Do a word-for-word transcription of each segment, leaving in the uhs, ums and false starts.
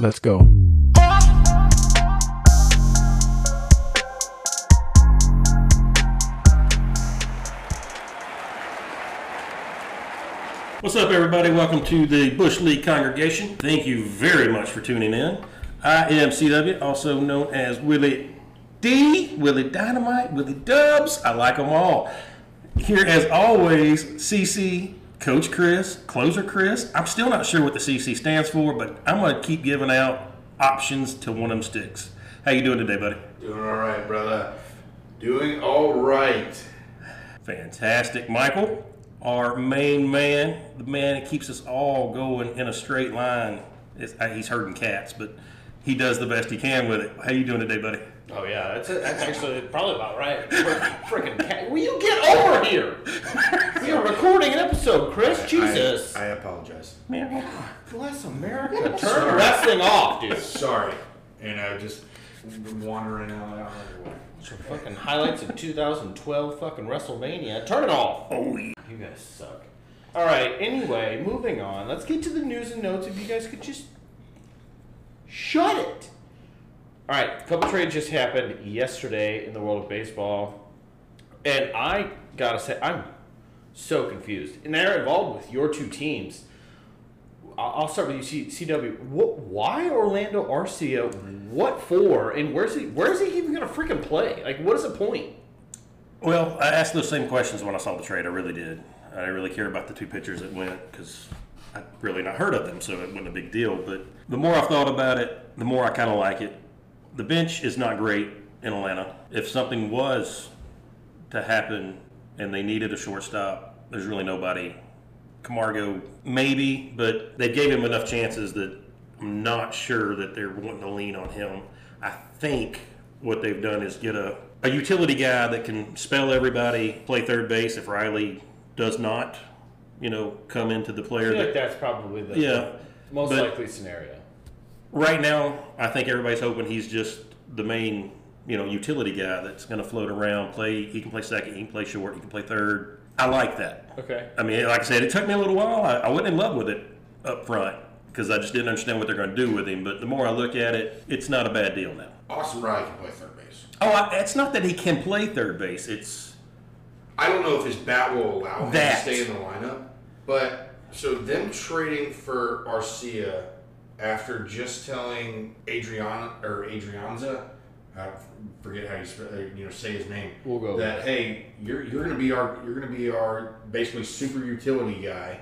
Let's go. What's up, everybody? Welcome to the Bush League congregation. Thank you very much for tuning in. I am C W, also known as Willie D, Willie Dynamite, Willie Dubs. I like them all. Here, as always, C C, Coach Chris, Closer Chris. I'm still not sure what the C C stands for, but I'm going to keep giving out options till one of them sticks. How you doing today, buddy? Doing all right, brother. Doing all right. Fantastic. Michael, our main man, the man that keeps us all going in a straight line. It's, he's herding cats, but he does the best he can with it. How you doing today, buddy? Oh, yeah. That's, that's actually probably about right. Freaking cat. Will you get over here? We are recording an episode, Chris. I, Jesus. I, I apologize. Man, bless America. Turn wrestling off, dude. Sorry. You know, just wandering out of the way. Some fucking highlights of two thousand twelve fucking WrestleMania. Turn it off. Oh, yeah. You guys suck. All right. Anyway, moving on. Let's get to the news and notes. If you guys could just shut it. All right. A couple trades just happened yesterday in the world of baseball, and I gotta say I'm so confused. And they're involved with your two teams. I'll start with you, C W. What, why Orlando Arcia? What for? And where's he? Where's he even gonna freaking play? Like, what is the point? Well, I asked those same questions when I saw the trade. I really did. I didn't really care about the two pitchers that went because I'd really not heard of them, so it wasn't a big deal. But the more I thought about it, the more I kind of like it. The bench is not great in Atlanta. If something was to happen and they needed a shortstop, there's really nobody. Camargo, maybe, but they gave him enough chances that I'm not sure that they're wanting to lean on him. I think what they've done is get a, a utility guy that can spell everybody, play third base if Riley does not, you know, come into the player. I feel that, like that's probably the yeah, most but likely scenario. Right now, I think everybody's hoping he's just the main, you know, utility guy that's going to float around, play. He can play second, he can play short, he can play third. I like that. Okay. I mean, like I said, it took me a little while. I, I wasn't in love with it up front because I just didn't understand what they're going to do with him. But the more I look at it, it's not a bad deal now. Austin Riley can play third base. Oh, I, it's not that he can play third base. It's I don't know if his bat will allow him that. to stay in the lineup. But so them trading for Arcia after just telling Adriana or Adrianza, I forget how you you know say his name. We'll go that with. Hey, you're you're gonna be our you're gonna be our basically super utility guy,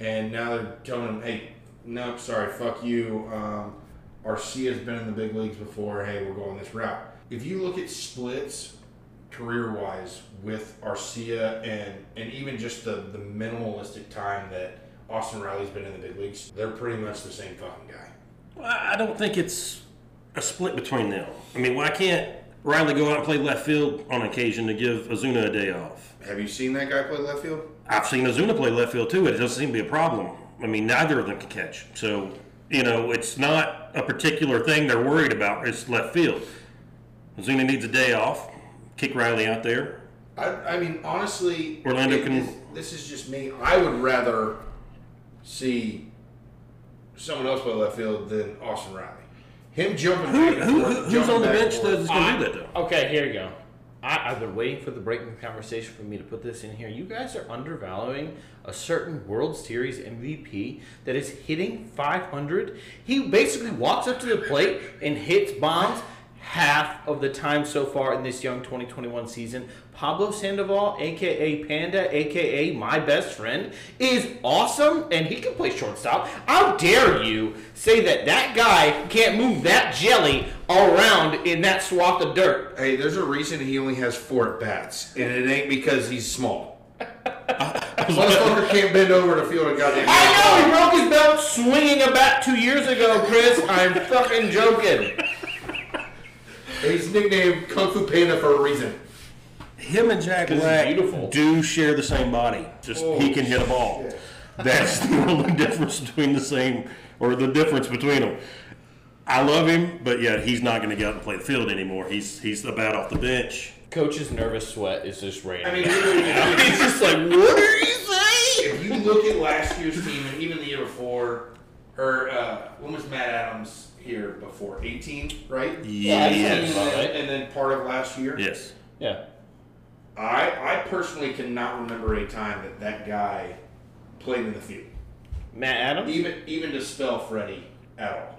and now they're telling him, hey, nope, sorry, fuck you. Um, Arcia's been in the big leagues before. Hey, we're going this route. If you look at splits career-wise with Arcia and and even just the the minimalistic time that Austin Riley's been in the big leagues, they're pretty much the same fucking guy. Well, I don't think it's a split between them. I mean, why can't Riley go out and play left field on occasion to give Ozuna a day off? Have you seen that guy play left field? I've seen Ozuna play left field too. It doesn't seem to be a problem. I mean, neither of them can catch. So, you know, it's not a particular thing they're worried about. It's left field. Ozuna needs a day off. Kick Riley out there. I, I mean, honestly, Orlando it, can. This, this is just me. I would rather see someone else play left field than Austin Riley. Him jumping who, back who, forth, who's jumping on the bench that is going to do that, though? Okay, here you go. I, I've been waiting for the break in the conversation for me to put this in here. You guys are undervaluing a certain World Series M V P that is hitting five hundred. He basically walks up to the plate and hits bombs half of the time so far in this young twenty twenty-one season. Pablo Sandoval, a k a. Panda, a k a my best friend, is awesome, and he can play shortstop. How dare you say that that guy can't move that jelly around in that swath of dirt? Hey, there's a reason he only has four bats, and it ain't because he's small. Motherfucker can't bend over to field a goddamn ball. I know, he broke his belt swinging a bat two years ago, Chris. I'm fucking joking. He's nicknamed Kung Fu Panda for a reason. Him and Jack Black do share the same body. Just oh, he can hit a ball. Shit. That's the only difference between the same, or the difference between them. I love him, but yet he's not going to get out and play the field anymore. He's he's the bat off the bench. Coach's nervous sweat is just raining. I mean, he's just like, what are you saying? If you look at last year's team and even the year before, or uh, when was Matt Adams here before? eighteen, right? Yeah. Yes. eighteen, right. And then part of last year? Yes. Yeah. I I personally cannot remember a time that that guy played in the field. Matt Adams? Even even to spell Freddie at all.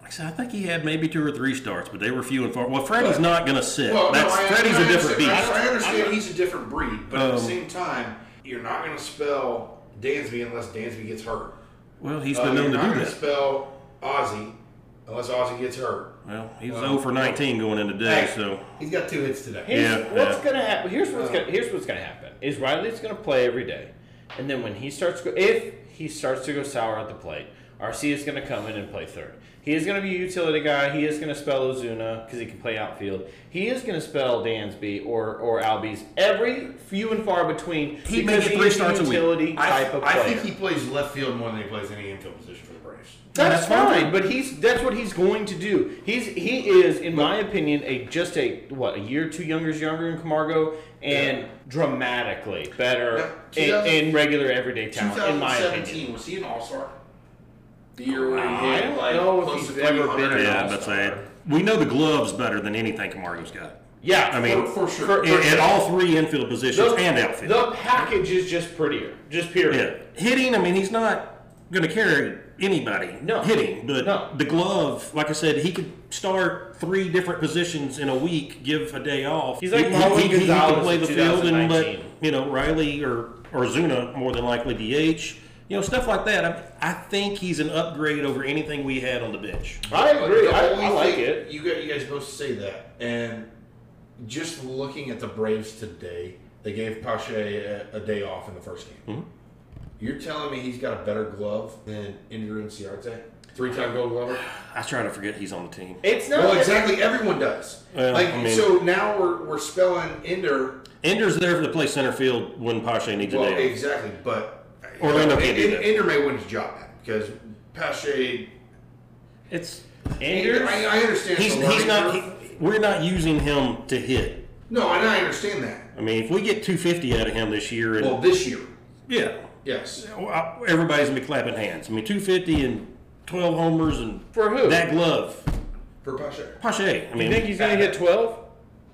Like I said, I think he had maybe two or three starts, but they were few and far. Well, Freddie's but, not going to sit. Well, That's, no, I, Freddie's I, I a different beast. I, I understand I, he's a different breed, but um, at the same time, you're not going to spell Dansby unless Dansby gets hurt. Well, he's been known uh, to do that. You're not going to spell Ozzy unless Ozzy gets hurt. Well, he was um, zero for nineteen going into today, hey, so he's got two hits today. Here's, yeah, what's yeah. gonna happen? Here's what's um, gonna, here's what's gonna happen is Riley's gonna play every day, and then when he starts go, if he starts to go sour at the plate, Arcia is gonna come in and play third. He is gonna be a utility guy. He is gonna spell Ozuna because he can play outfield. He is gonna spell Dansby or or Albies every few and far between. He makes three starts a week. I, type of I think he plays left field more than he plays any infield position for the Braves. That's, that's fine, fine, but he's that's what he's going to do. He's he is, in my opinion, a just a what a year or two younger is younger than Camargo and yeah. dramatically better now, in, in regular everyday talent. In my opinion, was he an All Star? The year where he hit, I don't like, know close if he's ever been an yeah, All Star. We know the gloves better than anything Camargo's got. Yeah, I mean, for, for sure. For, in, for, in all three infield positions the, and outfield, the package is just prettier, just period. Yeah. Hitting, I mean, he's not going to carry anybody no. hitting, but no. the glove, like I said, he could start three different positions in a week, give a day off. He's like he, he, he, he could play the field and let you know Riley or or Zuna more than likely D H. You know, stuff like that. I mean, I think he's an upgrade over anything we had on the bench. I agree. I, I like it. You guys, you guys both say that, and just looking at the Braves today, they gave Pache a, a day off in the first game. Mm-hmm. You're telling me he's got a better glove than Ender Inciarte? Three-time Gold Glover? I try to forget he's on the team. It's not. Well, exactly. Everyone does. Well, like I mean, so now we're we're spelling Ender. Ender's there to play center field when Pache needs well, a day. Exactly, but Orlando can't do that. Ender may win his job back because Pache. It's Ender. I, I understand. He's, he's not. He, we're not using him to hit. No, and I understand that. I mean, if we get two fifty out of him this year, and, well, this year, yeah. Yes. Everybody's going to be clapping hands. I mean, two fifty and twelve homers and for who? That glove. For Pache. Pache. I mean, you think he's going to hit twelve?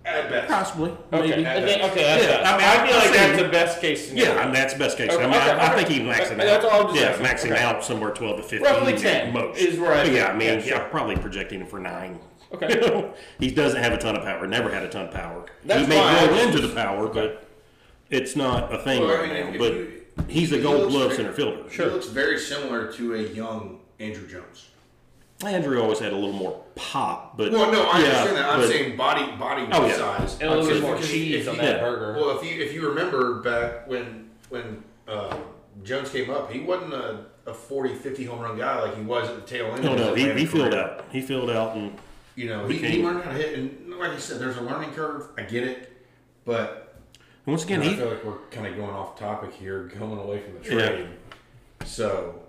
At best. Possibly. Okay. Maybe. I think, okay. That's yeah. I mean, I, I feel like that's the best case scenario. Yeah, I mean, that's the best case scenario. Okay. I, mean, okay. I, I think he maxes him out. That's all I'm just yeah, maxing okay. out somewhere twelve to fifteen. Roughly ten most. Is where I but yeah, I mean, yeah, sure. I'm probably projecting him for nine. Okay. He doesn't have a ton of power. Never had a ton of power. That's he may fine. grow into the power, but it's not a thing well, right I mean, now. But. You, He's a Gold Glove center fielder. Sure. He looks very similar to a young Andruw Jones. Andruw always had a little more pop, but well, no, I yeah, understand that. I'm but, saying body, body oh, yeah. size, and a little bit more cheese on that yeah. burger. Well, if you if you remember back when when uh, Jones came up, he wasn't a, a forty, fifty home run guy like he was at the tail end. No, no, he, he filled out. He filled out, and you know he, he learned how to hit. And like you said, there's a learning curve. I get it, but. Once again, you know, he, I feel like we're kind of going off topic here, going away from the trade. Yeah. So,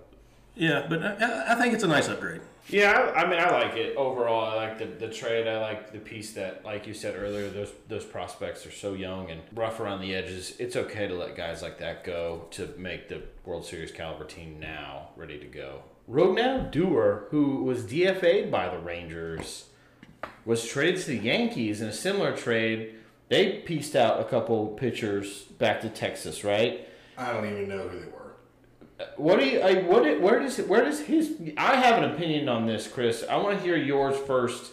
yeah, but I, I think it's a nice upgrade. Yeah, I, I mean, I like it overall. I like the, the trade. I like the piece that, like you said earlier, those those prospects are so young and rough around the edges. It's okay to let guys like that go to make the World Series caliber team now ready to go. Rougned Odor, who was D F A'd by the Rangers, was traded to the Yankees in a similar trade. They pieced out a couple pitchers back to Texas, right? I don't even know who they were. What do you? I, what? Did, where does? Where does his? I have an opinion on this, Chris. I want to hear yours first.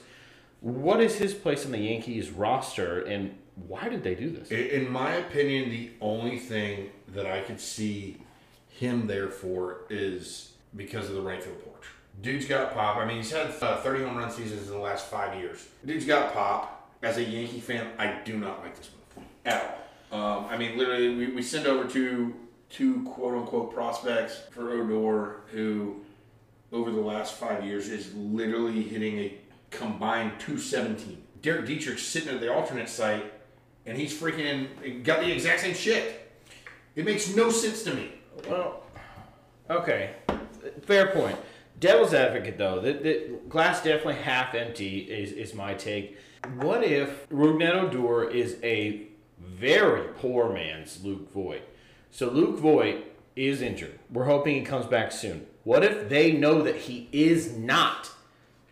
What is his place on the Yankees roster, and why did they do this? In my opinion, the only thing that I could see him there for is because of the right field porch. Dude's got pop. I mean, he's had uh, thirty home run seasons in the last five years. Dude's got pop. As a Yankee fan, I do not like this move at all. Um, I mean, literally, we, we send over two, two quote-unquote prospects for Odor, who over the last five years is literally hitting a combined two seventeen. Derek Dietrich sitting at the alternate site, and he's freaking got the exact same shit. It makes no sense to me. Well, okay. Fair point. Devil's advocate, though. The, the glass definitely half empty is, is my take. What if Rougned Odor is a very poor man's Luke Voit? So Luke Voit is injured. We're hoping he comes back soon. What if they know that he is not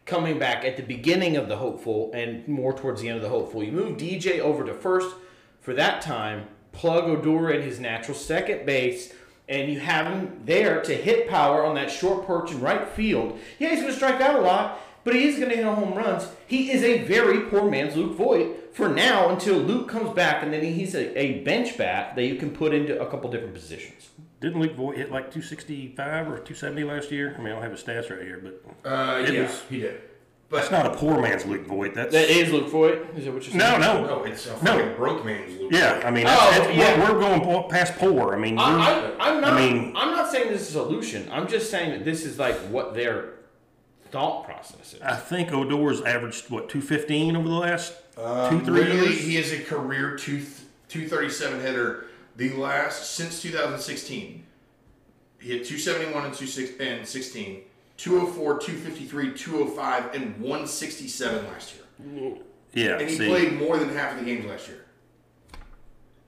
coming back at the beginning of the hopeful and more towards the end of the hopeful? You move D J over to first for that time, plug Odor in his natural second base, and you have him there to hit power on that short perch in right field. Yeah, he's going to strike out a lot, but he is going to hit home runs. He is a very poor man's Luke Voit for now until Luke comes back, and then he's a, a bench bat that you can put into a couple different positions. Didn't Luke Voit hit like two sixty-five or two seventy last year? I mean, I don't have his stats right here, but uh, it yeah, was, he did. But that's not a poor man's Luke Voit. That's that is Luke Voit. Is that what you're saying? No, no, no. It's a no. broke man's Luke. Yeah, I mean, that's, oh, that's, yeah. we're going past poor. I mean, I, I, I'm not. I mean, I'm not saying this is a solution. I'm just saying that this is like what their thought process is. I think Odor's averaged what two fifteen over the last um, two, three really, years. He is a career two two thirty-seven hitter. The last since two thousand sixteen, he hit two seventy-one and two sixteen. two oh four, two fifty-three, two oh five, and one sixty-seven last year. Yeah, and he see. played more than half of the games last year.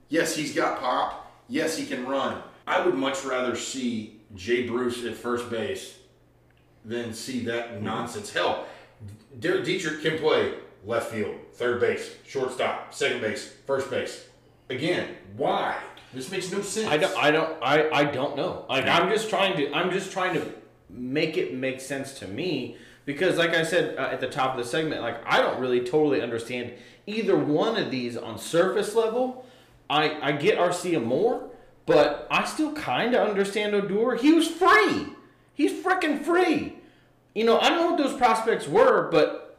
Yes, he's got pop. Yes, he can run. I would much rather see Jay Bruce at first base than see that nonsense. Hell, Derek Dietrich can play left field, third base, shortstop, second base, first base. Again, why? This makes no sense. I don't. I don't. I. I don't know. Like, I'm just trying to. I'm just trying to. make it make sense to me, because like I said uh, at the top of the segment, like I don't really totally understand either one of these on surface level. I, I get Arcia more, but I still kind of understand Odor. He was free. He's freaking free. You know, I don't know what those prospects were, but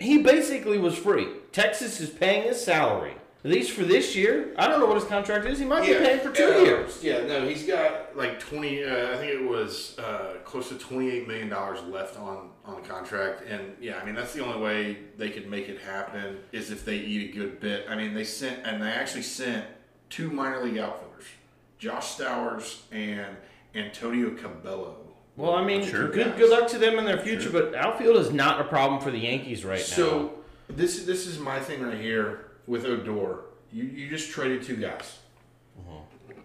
he basically was free. Texas is paying his salary. At least for this year. I don't know what his contract is. He might yeah, be paying for two uh, years. Yeah, no, he's got like twenty. Uh, I think it was uh, close to twenty-eight million dollars left on on the contract. And yeah, I mean that's the only way they could make it happen is if they eat a good bit. I mean they sent and they actually sent two minor league outfielders, Josh Stowers and Antonio Cabello. Well, I mean, sure, good guys. Good luck to them in their future. Sure. But outfield is not a problem for the Yankees right so, now. So this this is my thing right here. With Odor, you, you just traded two guys. Uh-huh.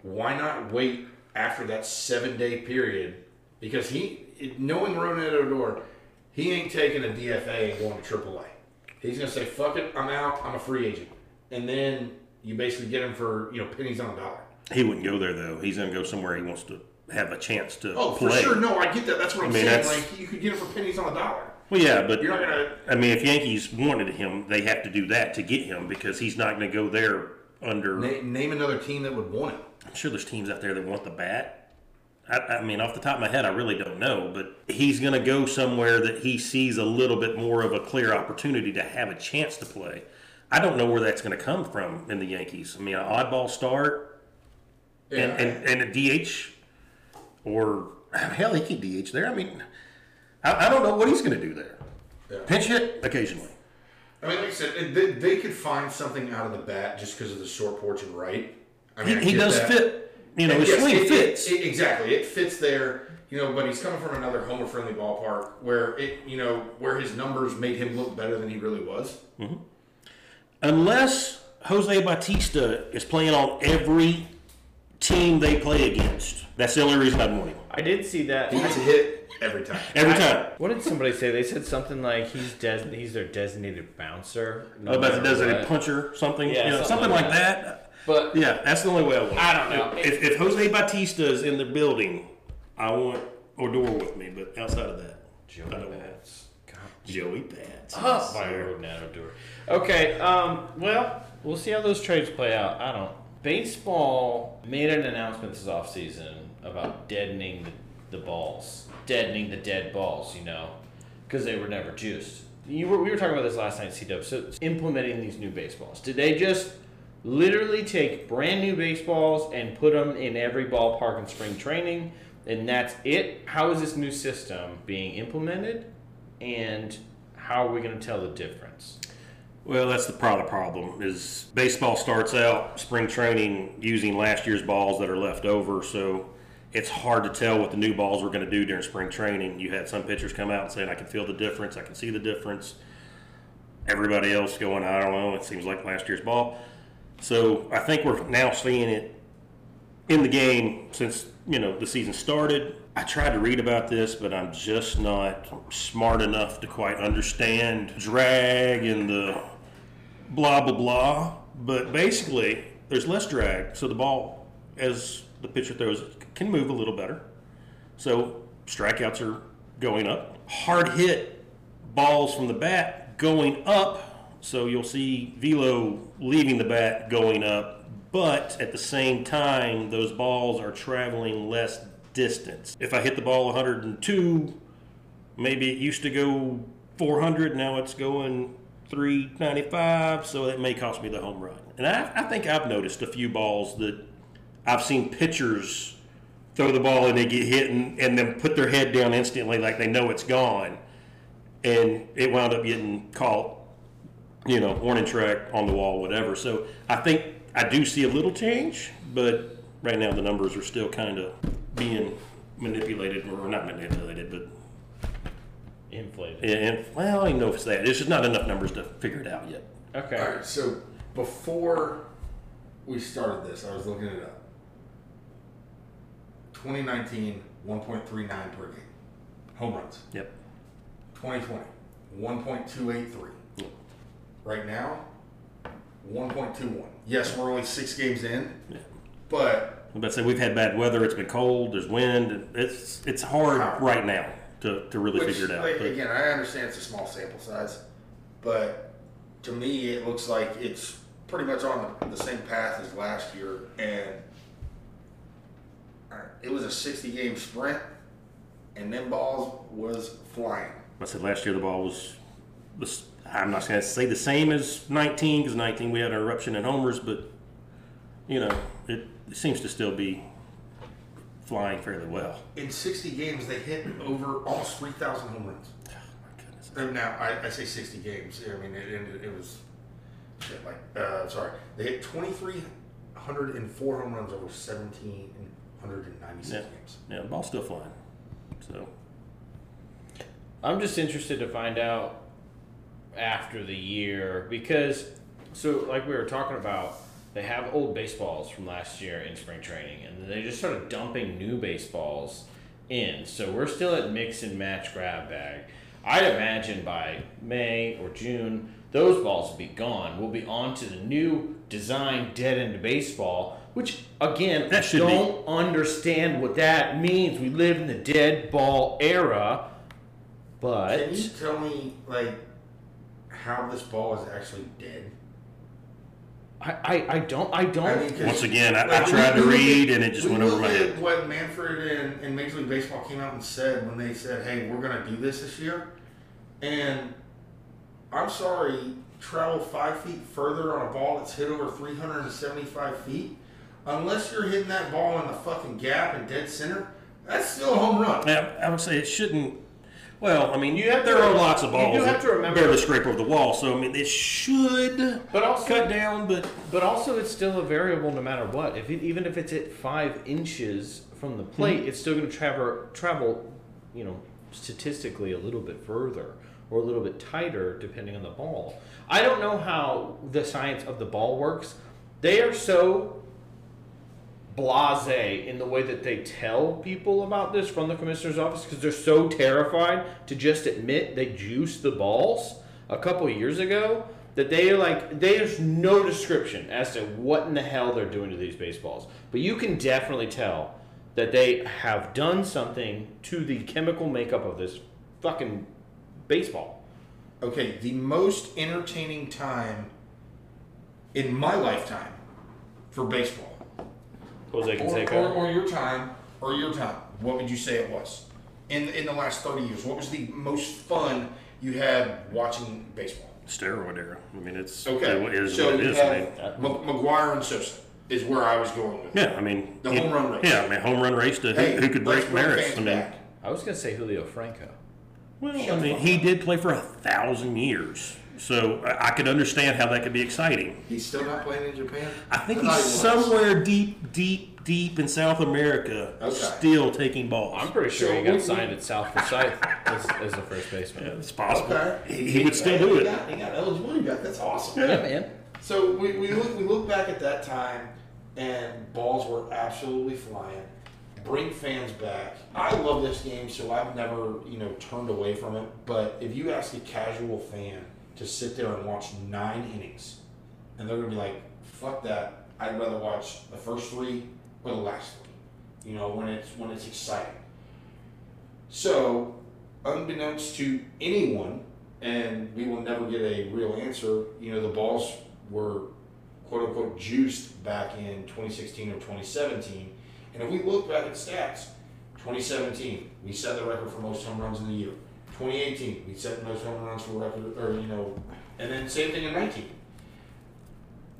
Why not wait after that seven-day period? Because he, knowing Rougned Odor, he ain't taking a D F A and going to triple A. He's going to say, fuck it, I'm out, I'm a free agent. And then you basically get him for, you know, pennies on a dollar. He wouldn't go there, though. He's going to go somewhere he wants to have a chance to oh, play. Oh, for sure. No, I get that. That's what I'm I mean, saying. That's... Like, you could get him for pennies on a dollar. Well, yeah, but, You're not gonna, I mean, if Yankees wanted him, they have to do that to get him because he's not going to go there under... Name, name another team that would want him. I'm sure there's teams out there that want the bat. I, I mean, off the top of my head, I really don't know, but he's going to go somewhere that he sees a little bit more of a clear opportunity to have a chance to play. I don't know where that's going to come from in the Yankees. I mean, an oddball start yeah. and, and, and a D H or... Hell, he can D H there. I mean... I don't know what he's going to do there. Yeah. Pinch hit occasionally. I mean, like I said, they, they could find something out of the bat just because of the short porch and right. I mean, he, he does that. fit. You know, and his yes, swing it, fits. It, it, exactly, it fits there. You know, but he's coming from another homer-friendly ballpark where it, you know, where his numbers made him look better than he really was. Mm-hmm. Unless Jose Bautista is playing on every team they play against, that's the only reason I'd want him. I did see that. He gets a hit. Every time. Every time. I, what did somebody say? They said something like he's des- he's their designated bouncer. No oh, about the designated what. puncher, something. Yeah, you know, something, something like, like that. that. But yeah, that's the only way I want. I don't know. If, if Jose Bautista is in the building, I want Odor with me. But outside of that, Joey Bats. God, Joey Bats. Oh, fire Odor. Okay. Um. Well, we'll see how those trades play out. I don't. Baseball made an announcement this offseason about deadening the, the balls. Deadening the dead balls, you know, because they were never juiced. You were, we were talking about this last night, C-Dub. So implementing these new baseballs. Did they just literally take brand new baseballs and put them in every ballpark in spring training, and that's it? How is this new system being implemented, and how are we going to tell the difference? Well, that's the product problem is baseball starts out spring training using last year's balls that are left over, so... It's hard to tell what the new balls were going to do during spring training. You had some pitchers come out and saying, I can feel the difference. I can see the difference. Everybody else going, I don't know. It seems like last year's ball. So I think we're now seeing it in the game since, you know, the season started. I tried to read about this, but I'm just not smart enough to quite understand drag and the blah, blah, blah. But basically, there's less drag, so the ball, as the pitcher throws it, can move a little better. So strikeouts are going up. Hard hit balls from the bat going up, so you'll see velo leaving the bat going up. But at the same time, those balls are traveling less distance. If I hit the ball one hundred two, maybe it used to go four hundred, now it's going three ninety-five, so that may cost me the home run. And I, I think I've noticed a few balls that I've seen pitchers throw the ball and they get hit and, and then put their head down instantly like they know it's gone. And it wound up getting caught, you know, warning track, on the wall, whatever. So I think I do see a little change, but right now the numbers are still kind of being manipulated, or not manipulated, but inflated. And, well, I don't even know if it's that. There's just not enough numbers to figure it out yet. Okay. All right, so before we started this, I was looking it up. twenty nineteen, one point three nine per game. Home runs. Yep. twenty twenty, one point two eight three. Yep. Right now, one point two one. Yes, we're only six games in, yeah. but... I'm about to say, we've had bad weather. It's been cold. There's wind. It's it's hard wow. right now. To, to really Which, figure it out. Like, again, I understand it's a small sample size, but to me it looks like it's pretty much on the, the same path as last year. And uh, it was a sixty-game sprint, and them balls was flying. I said last year the ball was, was I'm not going to say the same as nineteen, because nineteen we had an eruption in homers, but, you know, it, it seems to still be flying fairly well. In sixty games, they hit over almost three thousand home runs. Oh, my goodness. Now, I, I say sixty games. I mean, it ended, it was shit like, uh, sorry. They hit two thousand three hundred four home runs over one thousand seven hundred ninety-six yeah. games. Yeah, the ball's still flying. So, I'm just interested to find out after the year, because, so, like we were talking about, they have old baseballs from last year in spring training, and they just started dumping new baseballs in. So we're still at mix and match grab bag. I'd imagine by May or June, those balls will be gone. We'll be on to the new design dead end baseball, which, again, I don't be. understand what that means. We live in the dead ball era, but... Can you tell me, like, how this ball is actually dead? I, I, I don't I don't. I mean, Once again, I, like, I tried to read and it just we went over my head. What Manfred and, and Major League Baseball came out and said when they said, "Hey, we're going to do this this year," and I'm sorry, travel five feet further on a ball that's hit over three hundred seventy-five feet, unless you're hitting that ball in the fucking gap and dead center, that's still a home run. Yeah, I would say it shouldn't. Well, I mean, you have there to, are lots of balls. You do have to remember barely scrape over the wall, so I mean, it should but also, cut down. But but also, it's still a variable no matter what. If it, even if it's at five inches from the plate, mm-hmm. it's still going to travel travel, you know, statistically a little bit further or a little bit tighter depending on the ball. I don't know how the science of the ball works. They are so blasé in the way that they tell people about this from the commissioner's office, because they're so terrified to just admit they juiced the balls a couple years ago that they are like, there's no description as to what in the hell they're doing to these baseballs. But you can definitely tell that they have done something to the chemical makeup of this fucking baseball. Okay, the most entertaining time in my lifetime for baseball. Jose Canseco. Or, or, or your time, or your time. What would you say it was in in the last thirty years? What was the most fun you had watching baseball? Steroid era. I mean, it's okay. It is so what it is. I mean, McGuire and Sosa is where I was going with. Yeah, I mean the it, home run race. Yeah, I mean home run race to hey, who, who could break Maris. I mean, I was gonna say Julio Franco. Well, Shut I mean, he did play for a thousand years. So I could understand how that could be exciting. He's still not playing in Japan? I think he's somewhere deep, deep, deep in South America okay. still taking balls. I'm pretty sure he got signed at South Forsyth as, as a first baseman. Yeah, it's possible. Okay. He, he would still do it. He got eligibility back. That's awesome. Yeah, man. So we, we, look, we look back at that time, and balls were absolutely flying. Bring fans back. I love this game, so I've never, you know, turned away from it. But if you ask a casual fan to sit there and watch nine innings, and they're going to be like, fuck that, I'd rather watch the first three or the last three, you know, when it's, when it's exciting. So, unbeknownst to anyone, and we will never get a real answer, you know, the balls were, quote-unquote, juiced back in twenty sixteen or twenty seventeen. And if we look back at stats, twenty seventeen, we set the record for most home runs in the year. twenty eighteen, we set most home runs for record, or, you know, and then same thing in nineteen.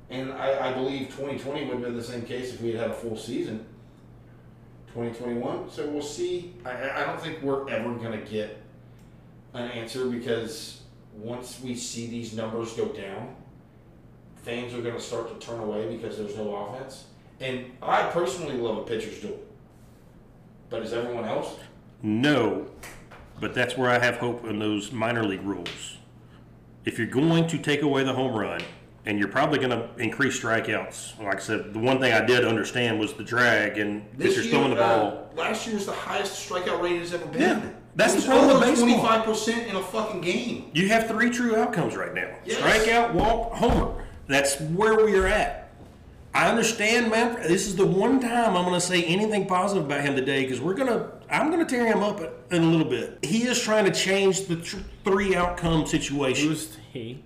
And I, I believe twenty twenty would have been the same case if we had had a full season. twenty twenty-one, so we'll see. I, I don't think we're ever going to get an answer, because once we see these numbers go down, fans are going to start to turn away because there's no offense. And I personally love a pitcher's duel. But is everyone else? No. But that's where I have hope in those minor league rules. If you're going to take away the home run, and you're probably going to increase strikeouts. Like I said, the one thing I did understand was the drag and pitchers throwing the ball. Uh, last year was the highest strikeout rate it's ever been. Yeah, that's the problem with baseball. twenty-five percent in a fucking game. You have three true outcomes right now. Yes. Strikeout, walk, homer. That's where we are at. I understand, man. This is the one time I'm going to say anything positive about him today, because we're going to. I'm going to tear him up in a little bit. He is trying to change the tr- three outcome situation. Who's he?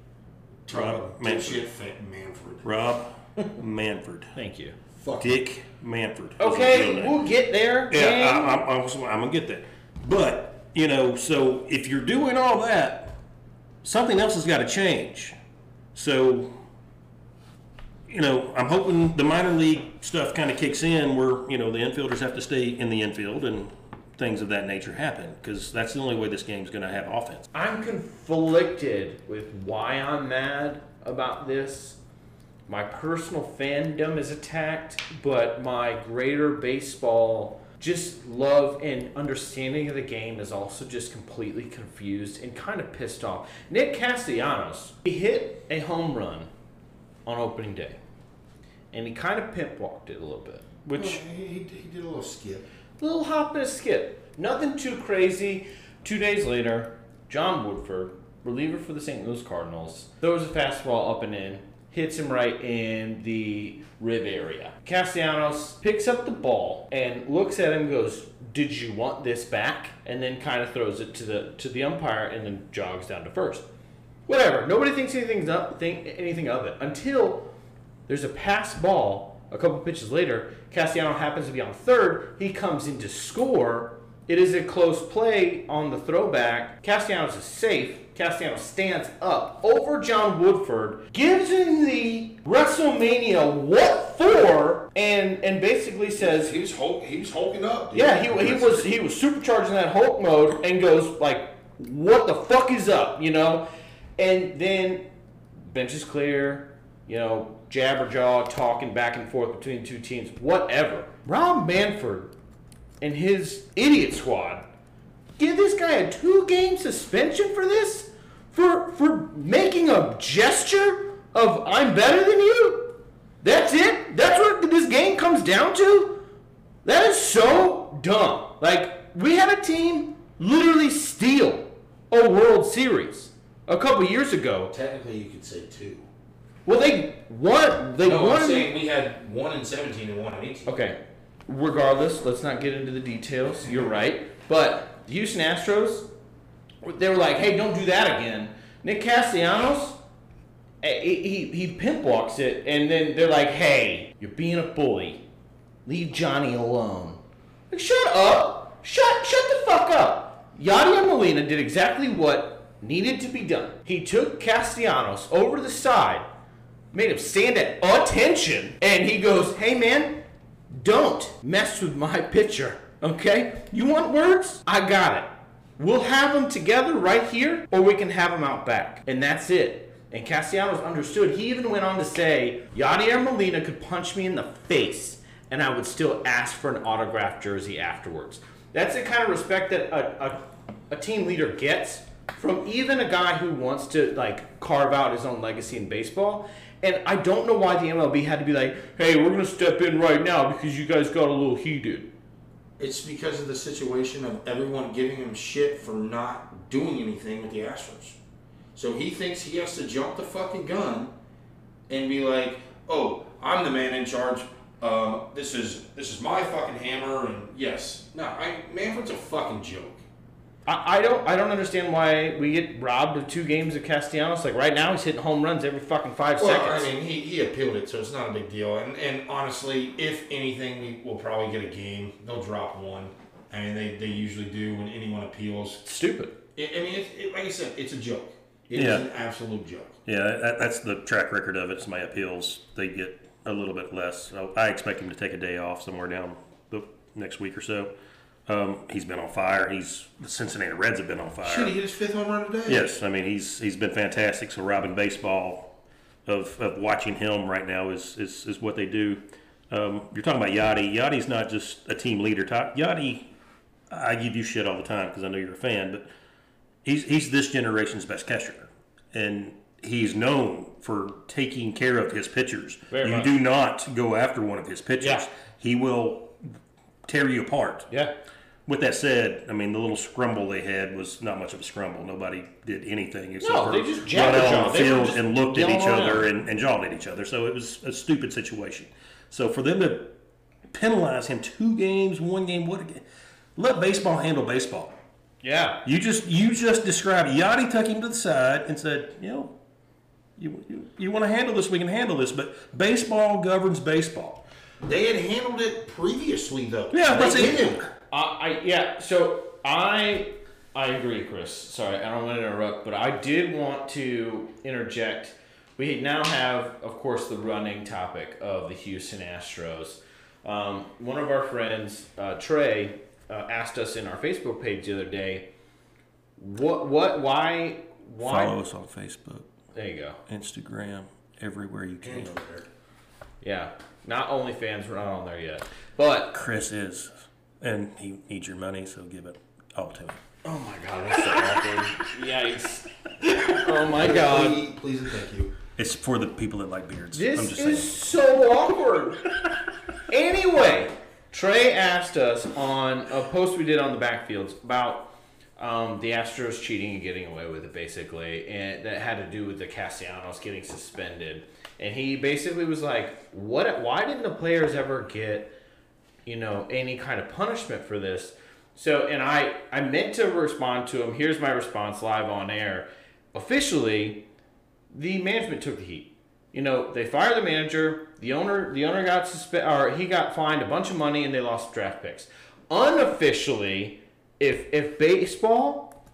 Rob Manfred. Manfred. Rob Manfred. Thank you. Fuck Dick Manfred. Okay, we'll get there. Yeah, I, I, I'm, I'm going to get there. But, you know, so if you're doing all that, something else has got to change. So, you know, I'm hoping the minor league stuff kind of kicks in where, you know, the infielders have to stay in the infield and things of that nature happen, because that's the only way this game's going to have offense. I'm conflicted with why I'm mad about this. My personal fandom is attacked, but my greater baseball just love and understanding of the game is also just completely confused and kind of pissed off. Nick Castellanos, he hit a home run on opening day, and he kind of pimp walked it a little bit, which well, he, he did a little skip. Little hop and a skip. Nothing too crazy. Two days later, John Woodford, reliever for the Saint Louis Cardinals, throws a fastball up and in, hits him right in the rib area. Castellanos picks up the ball and looks at him and goes, "Did you want this back?" And then kind of throws it to the to the umpire and then jogs down to first. Whatever. Nobody thinks anything's up, think anything of it until there's a pass ball. A couple pitches later, Castellanos happens to be on third. He comes in to score. It is a close play on the throwback. Castellanos is safe. Castellanos stands up over John Woodford, gives him the WrestleMania what for, and and basically says he was Hulk, he was hulking up. Dude. Yeah, he he was he was supercharging that Hulk mode and goes like, "What the fuck is up?" You know, and then bench is clear. You know. Jabberjaw talking back and forth between the two teams, whatever. Rob Manfred and his idiot squad give this guy a two-game suspension for this? For for making a gesture of "I'm better than you"? That's it? That's what this game comes down to? That is so dumb. Like, we had a team literally steal a World Series a couple years ago. Technically, you could say two. Well, they won. They no, won. I'm saying we had one in seventeen and one in eighteen. Okay. Regardless, let's not get into the details. You're right. But the Houston Astros, they were like, "Hey, don't do that again." Nick Castellanos, he, he, he pimp walks it, and then they're like, "Hey, you're being a bully. Leave Johnny alone." Like, shut up. Shut, shut the fuck up. Yadier Molina did exactly what needed to be done. He took Castellanos over to the side, made him stand at attention, and he goes, "Hey, man, don't mess with my pitcher, okay? You want words? I got it. We'll have them together right here, or we can have them out back." And that's it. And Castellanos understood. He even went on to say, "Yadier Molina could punch me in the face, and I would still ask for an autographed jersey afterwards." That's the kind of respect that a, a, a team leader gets from even a guy who wants to, like, carve out his own legacy in baseball. And I don't know why the M L B had to be like, hey, we're going to step in right now because you guys got a little heated. It's because of the situation of everyone giving him shit for not doing anything with the Astros. So he thinks he has to jump the fucking gun and be like, oh, I'm the man in charge. Uh, this is this is my fucking hammer. And yes. No, I, Manfred's a fucking joke. I, I don't I don't understand why we get robbed of two games of Castellanos. Like right now, he's hitting home runs every fucking five well, seconds. I mean, he, he appealed it, so it's not a big deal. And and honestly, if anything, we'll probably get a game. They'll drop one. I mean, they, they usually do when anyone appeals. It's stupid. It, I mean, it, it, like I said, it's a joke. It yeah. is an absolute joke. Yeah, that, that's the track record of it. It's my appeals. They get a little bit less. So I expect him to take a day off somewhere down the next week or so. Um, he's been on fire. He's the Cincinnati Reds have been on fire. Should he hit his fifth home run today? Yes, I mean he's he's been fantastic. So robbing baseball of of watching him right now is is, is what they do. Um, you're talking about Yadi. Yadi's not just a team leader. Yadi, I give you shit all the time because I know you're a fan, but he's he's this generation's best catcher, and he's known for taking care of his pitchers. Fair you much. Do not go after one of his pitchers. Yeah. He will tear you apart. Yeah. With that said, I mean, the little scrumble they had was not much of a scrumble. Nobody did anything except no, for they just run out on the field and looked at each other and, and jawed at each other. So it was a stupid situation. So for them to penalize him two games, one game, what? Let baseball handle baseball. Yeah. You just you just described Yachty took him to the side and said, you know, you you, you want to handle this, we can handle this. But baseball governs baseball. They had handled it previously, though. Yeah, they didn't. Uh, I yeah, so I I agree, Chris. Sorry, I don't want to interrupt, but I did want to interject. We now have, of course, the running topic of the Houston Astros. Um, one of our friends, uh, Trey, uh, asked us in our Facebook page the other day, "What? What? Why? Why?" Follow us on Facebook. There you go. Instagram, everywhere you can. Twitter. Yeah, not OnlyFans. We're not on there yet, but Chris is. And he needs your money, so give it all to him. Oh, my God. That's so awkward. Yikes. Oh, my God. Please, please and thank you. It's for the people that like beards. This I'm just is saying. So awkward. Anyway, Trey asked us on a post we did on the backfields about um, the Astros cheating and getting away with it, basically, and that had to do with the Castellanos getting suspended. And he basically was like, "What? Why didn't the players ever get... you know, any kind of punishment for this?" So, and I, I meant to respond to him. Here's my response live on air. Officially, the management took the heat. You know, they fired the manager. The owner, the owner got suspended, or he got fined a bunch of money, and they lost draft picks. Unofficially, if if baseball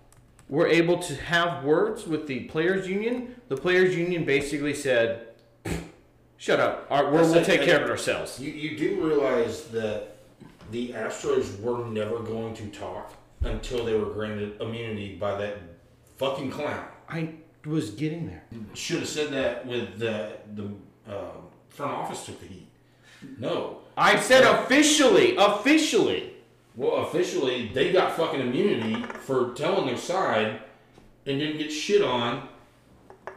were able to have words with the players union, the players union basically said, "Shut up. All right, we'll, we'll take care of it ourselves." You, you do realize that the Astros were never going to talk until they were granted immunity by that fucking clown. I was getting there. Should have said that with the the uh, front office took the heat. No. I said uh, officially. Officially. Well, officially, they got fucking immunity for telling their side and didn't get shit on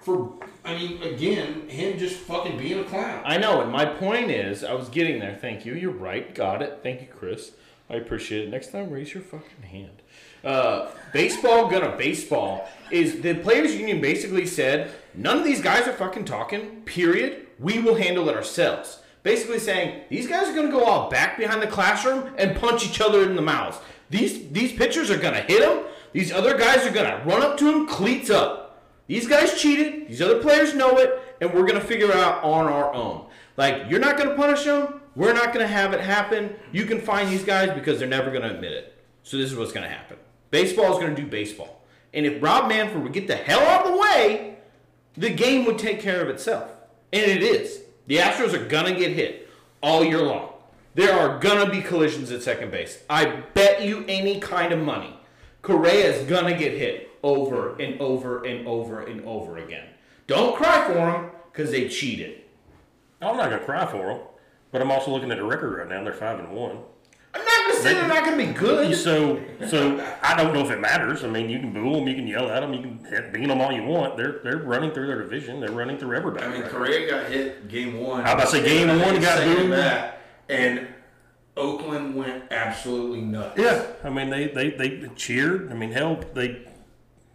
for... I mean, again, him just fucking being a clown. I know, and my point is, I was getting there. Thank you. You're right. Got it. Thank you, Chris. I appreciate it. Next time, raise your fucking hand. Uh, baseball gonna baseball is the players' union basically said, none of these guys are fucking talking, period. We will handle it ourselves. Basically saying, these guys are gonna go all back behind the classroom and punch each other in the mouths. These, these pitchers are gonna hit them. These other guys are gonna run up to them, cleats up. These guys cheated. These other players know it, and we're going to figure it out on our own. Like, you're not going to punish them. We're not going to have it happen. You can fine these guys because they're never going to admit it. So this is what's going to happen. Baseball is going to do baseball. And if Rob Manfred would get the hell out of the way, the game would take care of itself. And it is. The Astros are going to get hit all year long. There are going to be collisions at second base. I bet you any kind of money. Correa is going to get hit. Over and over and over and over again. Don't cry for them because they cheated. I'm not going to cry for them, but I'm also looking at the record right now. They're five and one. I'm not never said they're not going to be good. So, so I don't know if it matters. I mean, you can boo them, you can yell at them, you can beat them all you want. They're they're running through their division. They're running through everybody. I mean, right? Correa got hit game one. I was about to say game and one got booed back, and Oakland went absolutely nuts. Yeah, I mean, they they they cheered. I mean, hell, they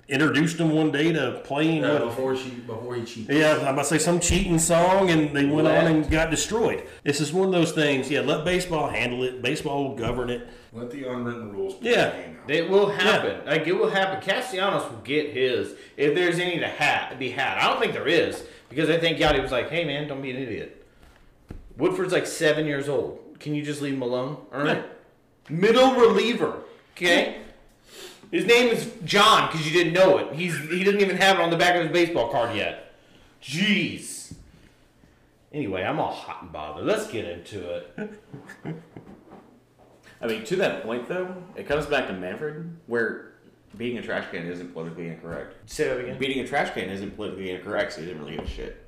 introduced him one day to playing yeah, with, before she before he cheated. Yeah, I'm about to say some cheating song, and they went what? on and got destroyed. This is one of those things. Yeah, let baseball handle it. Baseball will govern it. Let the unwritten rules. Play yeah, the game out. It will happen. Yeah. Like it will happen. Castellanos will get his if there's any to have, be had. I don't think there is because I think Yadi was like, "Hey man, don't be an idiot." Woodford's like seven years old. Can you just leave him alone? Earn yeah. it. Middle reliever. Okay. His name is John because you didn't know it. He's he doesn't even have it on the back of his baseball card yet. Jeez. Anyway, I'm all hot and bothered. Let's get into it. I mean, to that point though, it comes back to Manfred, where beating a trash can isn't politically incorrect. Say that again. Beating a trash can isn't politically incorrect, so he didn't really give a shit.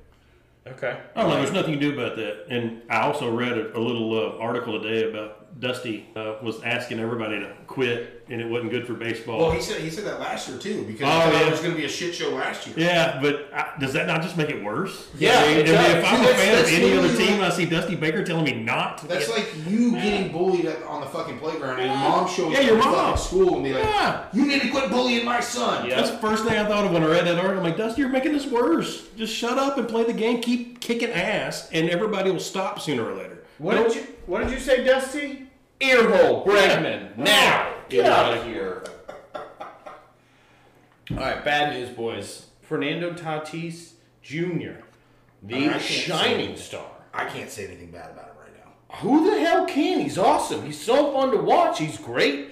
Okay. Oh no, there's nothing to do about that. And I also read a, a little uh, article today about Dusty uh, was asking everybody to quit, and it wasn't good for baseball. Well, he said he said that last year too because oh, yeah. it was going to be a shit show last year. Yeah, but I, does that not just make it worse? Yeah, I mean, it does. If I'm a fan that's, of any other team, and I see Dusty Baker telling me not to. That's get, like you man. getting bullied on the fucking playground, and your mom shows yeah, up your mom. at school and be like, yeah. "You need to quit bullying my son." Yeah. That's the first thing I thought of when I read that article. I'm like, Dusty, you're making this worse. Just shut up and play the game. Keep kicking ass, and everybody will stop sooner or later. What Don't, did you What did you say, Dusty? Earhole, Bregman, yeah. now get out of here! All right, bad news, boys. Fernando Tatis Junior, the I shining star. I can't say anything bad about him right now. Who the hell can? He's awesome. He's so fun to watch. He's great.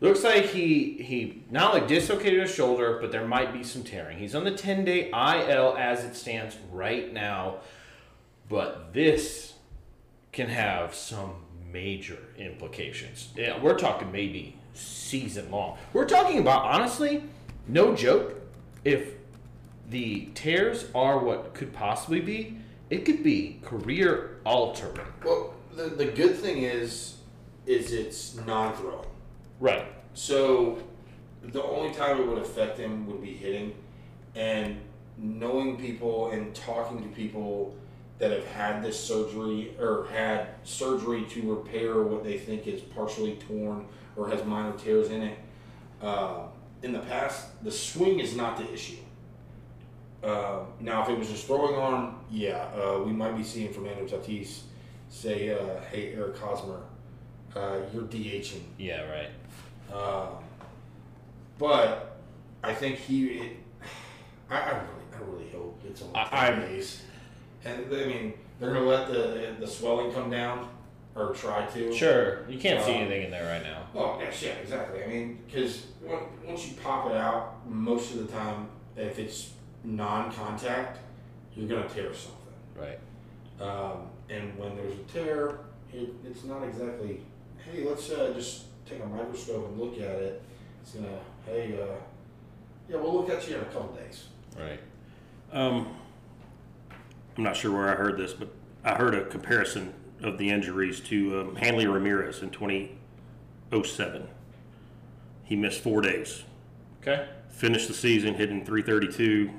Looks like he he not only dislocated his shoulder, but there might be some tearing. He's on the ten-day I L as it stands right now. But this can have some major implications. Yeah, we're talking maybe season long. We're talking about, honestly, no joke, if the tears are what could possibly be, it could be career-altering. Well, the, the good thing is, is it's non-throwing. Right. So, the only time it would affect him would be hitting, and knowing people and talking to people that have had this surgery or had surgery to repair what they think is partially torn or has minor tears in it. Uh, in the past, the swing is not the issue. Uh, now, if it was just throwing arm, yeah, uh, we might be seeing Fernando Tatis say, uh, "Hey, Eric Hosmer, uh, you're DHing." Yeah, right. Uh, but I think he, it, I, I really, I really hope it's only five days. And I mean, they're gonna let the the swelling come down, or try to. Sure, you can't um, see anything in there right now. Oh yes, yeah, exactly. I mean, because once you pop it out, most of the time, if it's non-contact, you're gonna tear something. Right. Um, and when there's a tear, it, it's not exactly. Hey, let's uh, just take a microscope and look at it. It's gonna. Hey, uh, yeah, we'll look at you in a couple days. Right. Um, I'm not sure where I heard this, but I heard a comparison of the injuries to um, Hanley Ramirez in twenty oh seven. He missed four days. Okay. Finished the season hitting three thirty-two,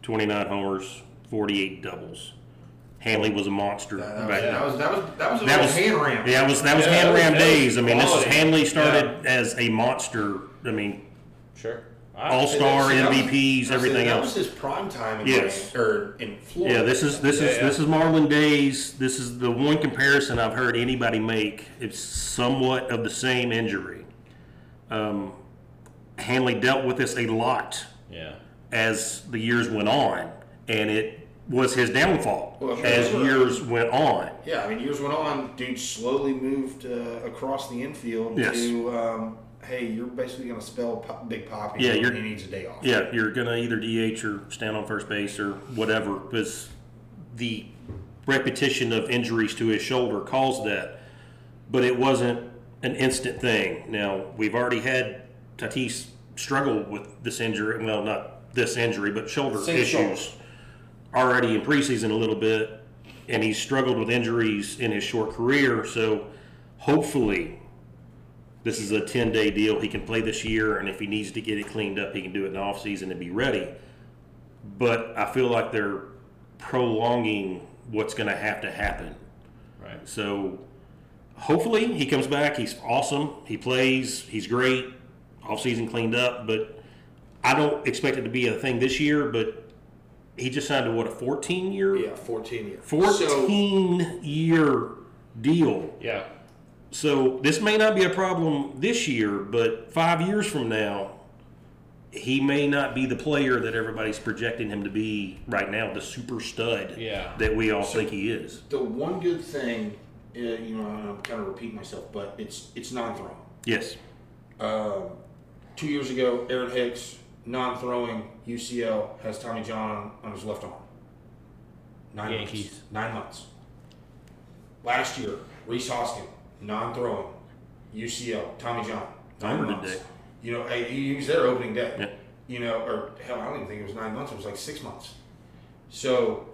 twenty-nine homers, forty-eight doubles. Hanley was a monster that, back yeah, then. That was that was that was, that was hand ram. Yeah, it was that was yeah, hand ram days. I mean, quality. This is Hanley started yeah. as a monster. I mean, sure, all star M V Ps, everything else. That was his prime time. In yes, Miami, or in Florida. Yeah, this is this yeah, is yeah. this is Marlon Days. This is the one comparison I've heard anybody make. It's somewhat of the same injury. Um, Hanley dealt with this a lot. Yeah. As the years went on, and it. was his downfall well, as sure. years went on. Yeah, I mean, years went on. Dude slowly moved uh, across the infield yes. to, um, hey, you're basically going to spell Pop, Big Poppy. Yeah, you're, he needs a day off. Yeah, you're going to either D H or stand on first base or whatever. Because the repetition of injuries to his shoulder caused that. But it wasn't an instant thing. Now, we've already had Tatis struggle with this injury. Well, not this injury, but shoulder Same issues. Shoulder. Already in preseason a little bit, and he's struggled with injuries in his short career. So hopefully This is a ten-day deal. He can play this year, and if he needs to get it cleaned up, he can do it in the offseason and be ready. But I feel like they're prolonging what's going to have to happen. Right. So hopefully he comes back. He's awesome. He plays. He's great. Offseason cleaned up. But I don't expect it to be a thing this year, but he just signed a, what, a fourteen-year? Yeah, fourteen-year. fourteen-year so, deal. Yeah. So this may not be a problem this year, but five years from now, he may not be the player that everybody's projecting him to be right now, the super stud yeah. that we all so think he is. The one good thing, uh, you know, I'm kind of repeating myself, but it's it's non-throwing. Yes. Uh, two years ago, Aaron Hicks, non-throwing, U C L, has Tommy John on his left arm. Nine Yankees. Months. Nine months. Last year, Reese Hoskins, non-throwing, U C L, Tommy John, nine months. Day. You know, he was there opening day. Yeah. You know, or hell, I don't even think it was nine months. It was like six months. So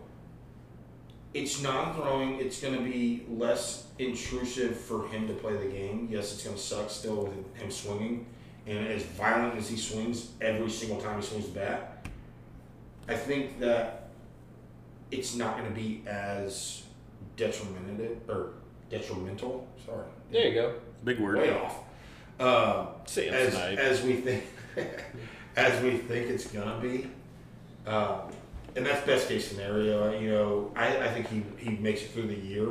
it's non-throwing. It's going to be less intrusive for him to play the game. Yes, it's going to suck still with him swinging, and as violent as he swings every single time he swings the bat, I think that it's not going to be as detrimental or. Detrimental. Sorry. There you go. Big word. Way off. Uh, See you as, tonight. As we think, as we think it's gonna be, uh, and that's best case scenario. You know, I, I think he, he makes it through the year,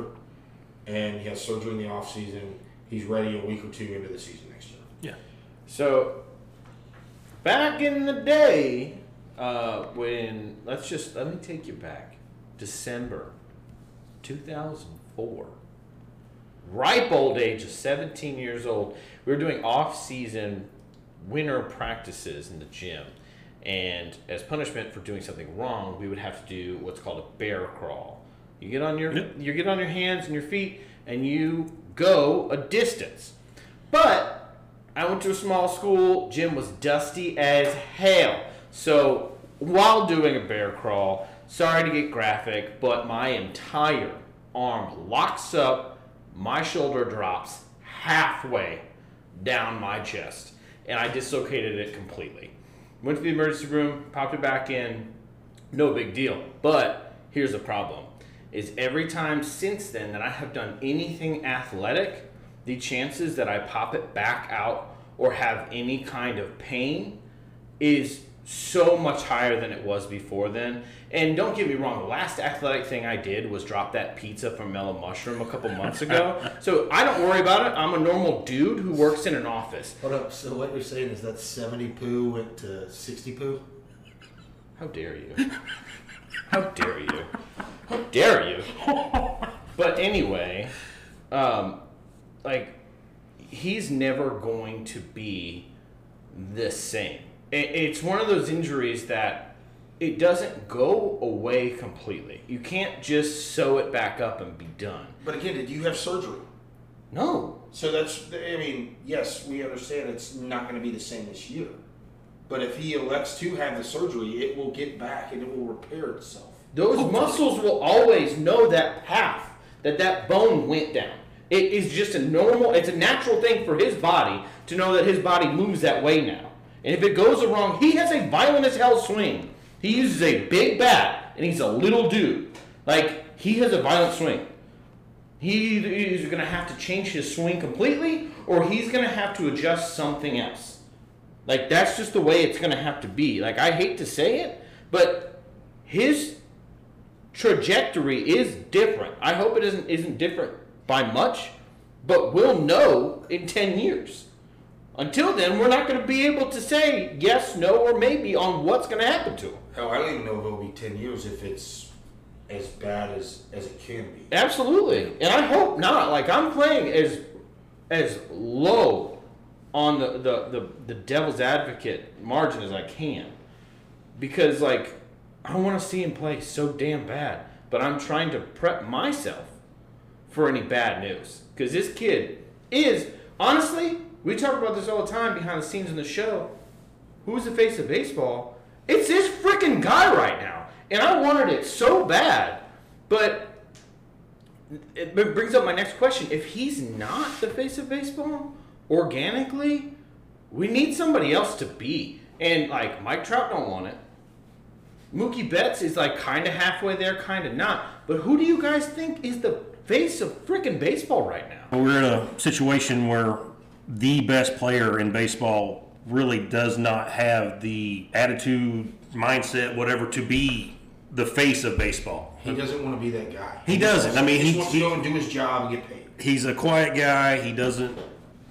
and he has surgery in the off season. He's ready a week or two into the season next year. Yeah. So back in the day, uh, when let's just let me take you back, December, two thousand four. Ripe old age of seventeen years old, we were doing off-season winter practices in the gym, and as punishment for doing something wrong, we would have to do what's called a bear crawl. You get on your yep. you get on your hands and your feet, and you go a distance. But I went to a small school. Gym was dusty as hell. So while doing a bear crawl, sorry to get graphic, but my entire arm locks up. My shoulder drops halfway down my chest, and I dislocated it completely. Went to the emergency room, popped it back in, no big deal. But here's the problem, is every time since then that I have done anything athletic, the chances that I pop it back out or have any kind of pain is so much higher than it was before then. And don't get me wrong, the last athletic thing I did was drop that pizza from Mellow Mushroom a couple months ago. So I don't worry about it. I'm a normal dude who works in an office. Hold up. So what you're saying is that seventy poo went to sixty poo? How dare you? How dare you? How dare you? But anyway, um, like, he's never going to be the same. It's one of those injuries that it doesn't go away completely. You can't just sew it back up and be done. But again, did you have surgery? No. So that's, I mean, yes, we understand it's not going to be the same this year. But if he elects to have the surgery, it will get back and it will repair itself. Those oh, muscles will always know that path, that that bone went down. It is just a normal, it's a natural thing for his body to know that his body moves that way now. And if it goes wrong, he has a violent as hell swing. He uses a big bat, and he's a little dude. Like, he has a violent swing. He is going to have to change his swing completely, or he's going to have to adjust something else. Like, that's just the way it's going to have to be. Like, I hate to say it, but his trajectory is different. I hope it isn't, isn't different by much, but we'll know in ten years. Until then, we're not going to be able to say yes, no, or maybe on what's going to happen to him. Hell, I don't even know if it'll be ten years if it's as bad as, as it can be. Absolutely. And I hope not. Like, I'm playing as as low on the, the, the, the devil's advocate margin as I can. Because, like, I want to see him play so damn bad. But I'm trying to prep myself for any bad news. Because this kid is, honestly... We talk about this all the time behind the scenes in the show. Who's the face of baseball? It's this freaking guy right now. And I wanted it so bad. But it brings up my next question. If he's not the face of baseball, organically, we need somebody else to beat. And, like, Mike Trout don't want it. Mookie Betts is, like, kind of halfway there, kind of not. But who do you guys think is the face of freaking baseball right now? Well, we're in a situation where the best player in baseball really does not have the attitude, mindset, whatever, to be the face of baseball. He doesn't want to be that guy. He, he doesn't. doesn't. I mean, he just he, wants to he, go and do his job and get paid. He's a quiet guy. He doesn't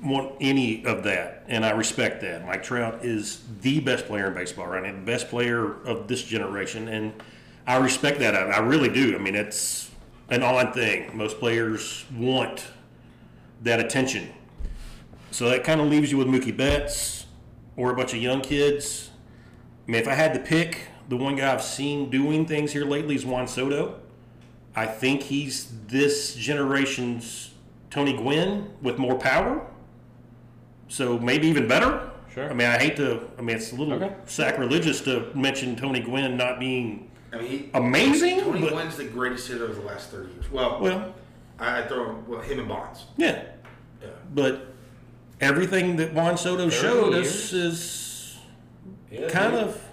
want any of that, and I respect that. Mike Trout is the best player in baseball right now, the best player of this generation, and I respect that. I, I really do. I mean, it's an odd thing. Most players want that attention. So that kind of leaves you with Mookie Betts or a bunch of young kids. I mean, if I had to pick, the one guy I've seen doing things here lately is Juan Soto. I think he's this generation's Tony Gwynn with more power. So maybe even better. Sure. I mean, I hate to, I mean, it's a little okay. sacrilegious to mention Tony Gwynn not being I mean, he, amazing. Tony but, Gwynn's the greatest hitter of the last thirty years. Well, well I throw well, him and Bonds. Yeah. yeah. But everything that Juan Soto showed us is yeah, kind maybe, of...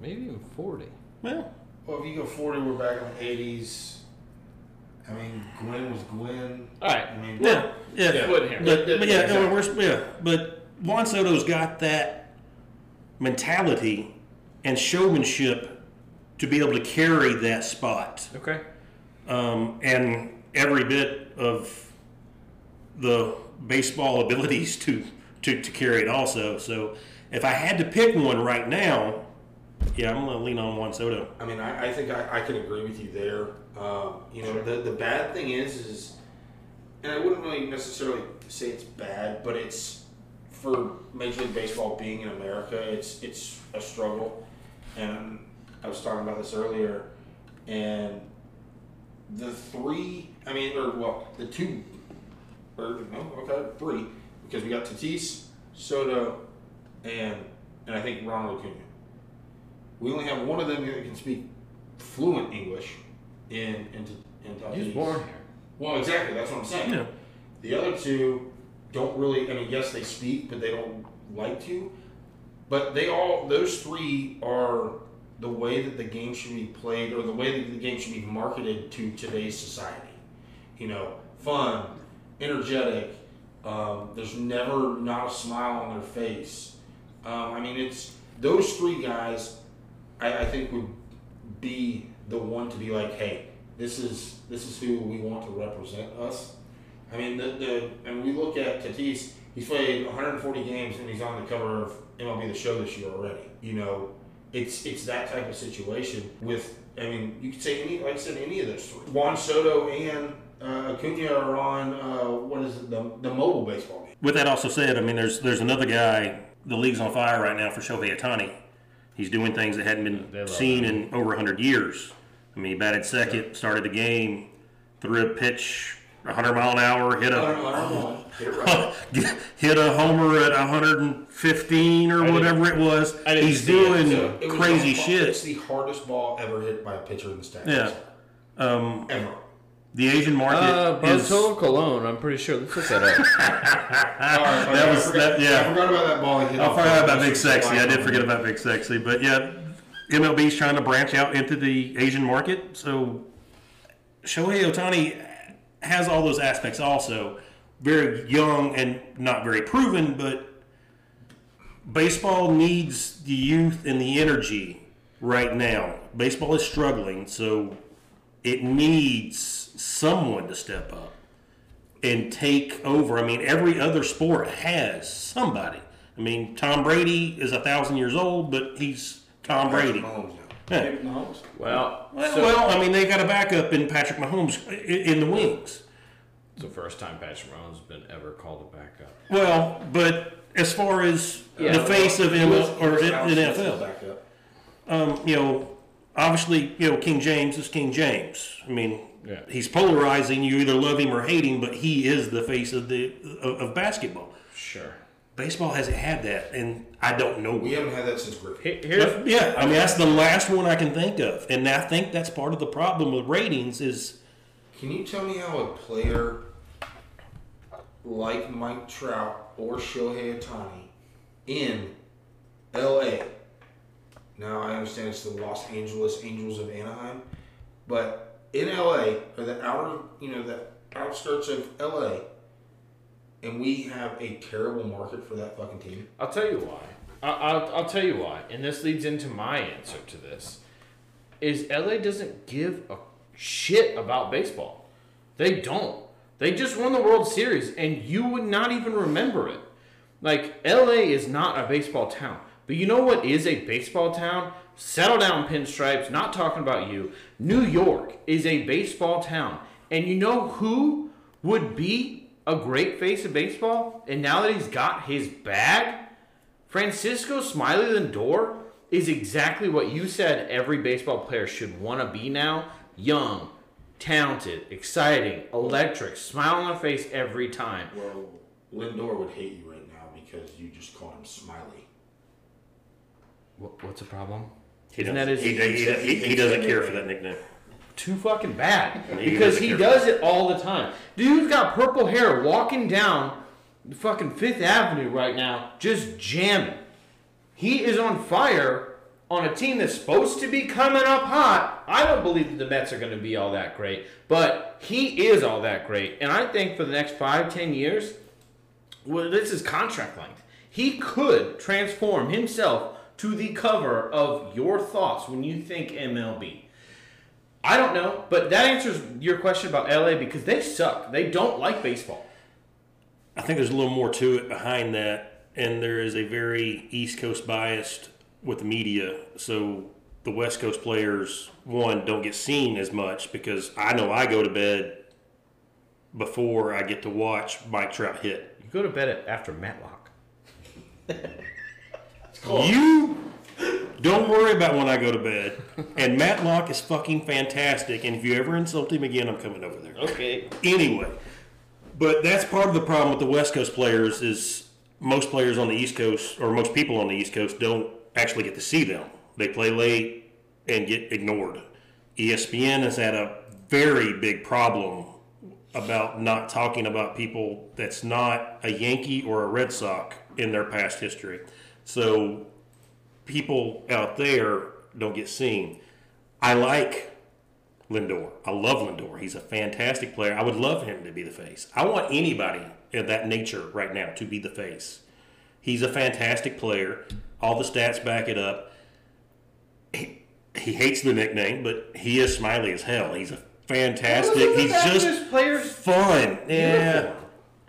Maybe even forty. Well, well, if you go forty, we're back in the eighties. I mean, Gwen was Gwen. All right. I mean, yeah. Yeah. yeah. But, but, but yeah, exactly. no, we're, yeah. But Juan Soto's got that mentality and showmanship to be able to carry that spot. Okay. Um, and every bit of the baseball abilities to, to, to carry it also. So if I had to pick one right now, yeah, I'm going to lean on Juan Soto. I mean, I, I think I, I can agree with you there. Uh, you know, sure. the, the bad thing is, is, and I wouldn't really necessarily say it's bad, but it's, for Major League Baseball being in America, it's it's a struggle. And I was talking about this earlier, and the three, I mean, or, well, the two, or, no, okay, three, because we got Tatis, Soto, and, and I think Ronald Acuna. We only have one of them that can speak fluent English in in, in Tatis. He was born here. Well, exactly. That's what I'm saying. Yeah. The other two don't really. I mean, yes, they speak, but they don't like to. But they all. Those three are the way that the game should be played, or the way that the game should be marketed to today's society. You know, fun, energetic. Um, there's never not a smile on their face. Um, I mean, it's those three guys. I think would be the one to be like, hey, this is this is who we want to represent us. I mean, the, the and we look at Tatis. He's played one hundred forty games and he's on the cover of M L B The Show this year already. You know, it's it's that type of situation. With I mean, you could say any like I said any of those three. Juan Soto and uh, Acuna are on uh, what is it the the mobile baseball game. With that also said, I mean, there's there's another guy. The league's on fire right now for Shohei Ohtani. He's doing things that hadn't been seen in over one hundred years. I mean, he batted second, started the game, threw a pitch one hundred mile an hour, hit a oh, right. hit a homer at one hundred fifteen or whatever it was. He's doing it. It crazy was shit. It's the hardest ball ever hit by a pitcher in the stats. Yeah, um, ever. The Asian market uh, is Bartolo Colon. I'm pretty sure. Let's look that up. All right, that I was forgot, that. Yeah, I forgot about that ball. I forgot about Big Sexy. I did forget about Big Sexy, but yeah, M L B's trying to branch out into the Asian market. So Shohei Ohtani has all those aspects. Also, very young and not very proven, but baseball needs the youth and the energy right now. Baseball is struggling, so it needs someone to step up and take over. I mean, every other sport has somebody. I mean, Tom Brady is a thousand years old, but he's Tom Brady. Mahomes. Yeah. Patrick Mahomes. Well, well, so, well, I mean, they got a backup in Patrick Mahomes in the wings. It's the first time Patrick Mahomes has been ever called a backup. Well, but as far as yeah, the face know, of M L B or N F L, backup. Um, you know, obviously, you know, King James is King James. I mean. Yeah. He's polarizing. You either love him or hate him, but he is the face of the of, of basketball. Sure. Baseball hasn't had that, and I don't know. We haven't had that since Griffey. Here, yeah, I mean that's the last one I can think of, and I think that's part of the problem with ratings is. Can you tell me how a player like Mike Trout or Shohei Ohtani in L A. Now, I understand it's the Los Angeles Angels of Anaheim, but in L A, or the outer, you know, the outskirts of L A, and we have a terrible market for that fucking team. I'll tell you why. I'll, I'll tell you why, and this leads into my answer to this, is L A doesn't give a shit about baseball. They don't. They just won the World Series, and you would not even remember it. Like, L A is not a baseball town. But you know what is a baseball town? Settle down, Pinstripes. Not talking about you. New York is a baseball town. And you know who would be a great face of baseball? And now that he's got his bag, Francisco Smiley Lindor is exactly what you said every baseball player should want to be now. Young, talented, exciting, electric, smile on their face every time. Well, Lindor would hate you right now because you just called him Smiley. What, what's the problem? He Isn't doesn't, that his, he, he, he, he, he doesn't care for that nickname. Too fucking bad. He because he does it all the time. Dude's got purple hair walking down fucking Fifth Avenue right now, just jamming. He is on fire on a team that's supposed to be coming up hot. I don't believe that the Mets are going to be all that great, but he is all that great. And I think for the next five, ten years, well, this is contract length. He could transform himself to the cover of your thoughts when you think M L B. I don't know, but that answers your question about L A because they suck. They don't like baseball. I think there's a little more to it behind that, and there is a very East Coast biased with the media. So the West Coast players, one, don't get seen as much because I know I go to bed before I get to watch Mike Trout hit. You go to bed after Matlock. Cool. You don't worry about when I go to bed. And Matlock is fucking fantastic. And if you ever insult him again, I'm coming over there. Okay. Anyway, but that's part of the problem with the West Coast players is most players on the East Coast or most people on the East Coast don't actually get to see them. They play late and get ignored. E S P N has had a very big problem about not talking about people that's not a Yankee or a Red Sox in their past history. So people out there don't get seen. I like Lindor. I love Lindor. He's a fantastic player. I would love him to be the face. I want anybody of that nature right now to be the face. He's a fantastic player. All the stats back it up. He, he hates the nickname, but he is smiley as hell. He's a fantastic. He's just fun. Yeah.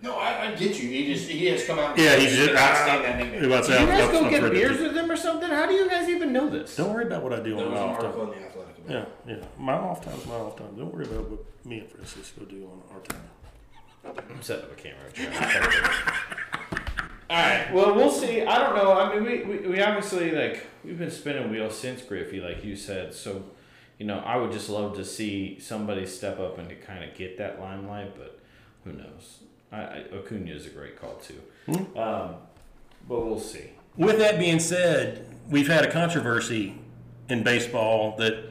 No, I, I get you. He just he has come out. And yeah, he's just. I, I, you guys go get beers with him or something? How do you guys even know this? Don't worry about what I do on my off time. On the Athletic. Yeah, yeah. My off time is my off time. Don't worry about what me and Francisco do on our time. I'm setting up a camera. All right. Well, we'll see. I don't know. I mean, we, we, we obviously like we've been spinning wheels since Griffey, like you said. So, you know, I would just love to see somebody step up and to kind of get that limelight, but who knows. I, Acuna is a great call, too. Mm-hmm. Um, but we'll see. With that being said, we've had a controversy in baseball that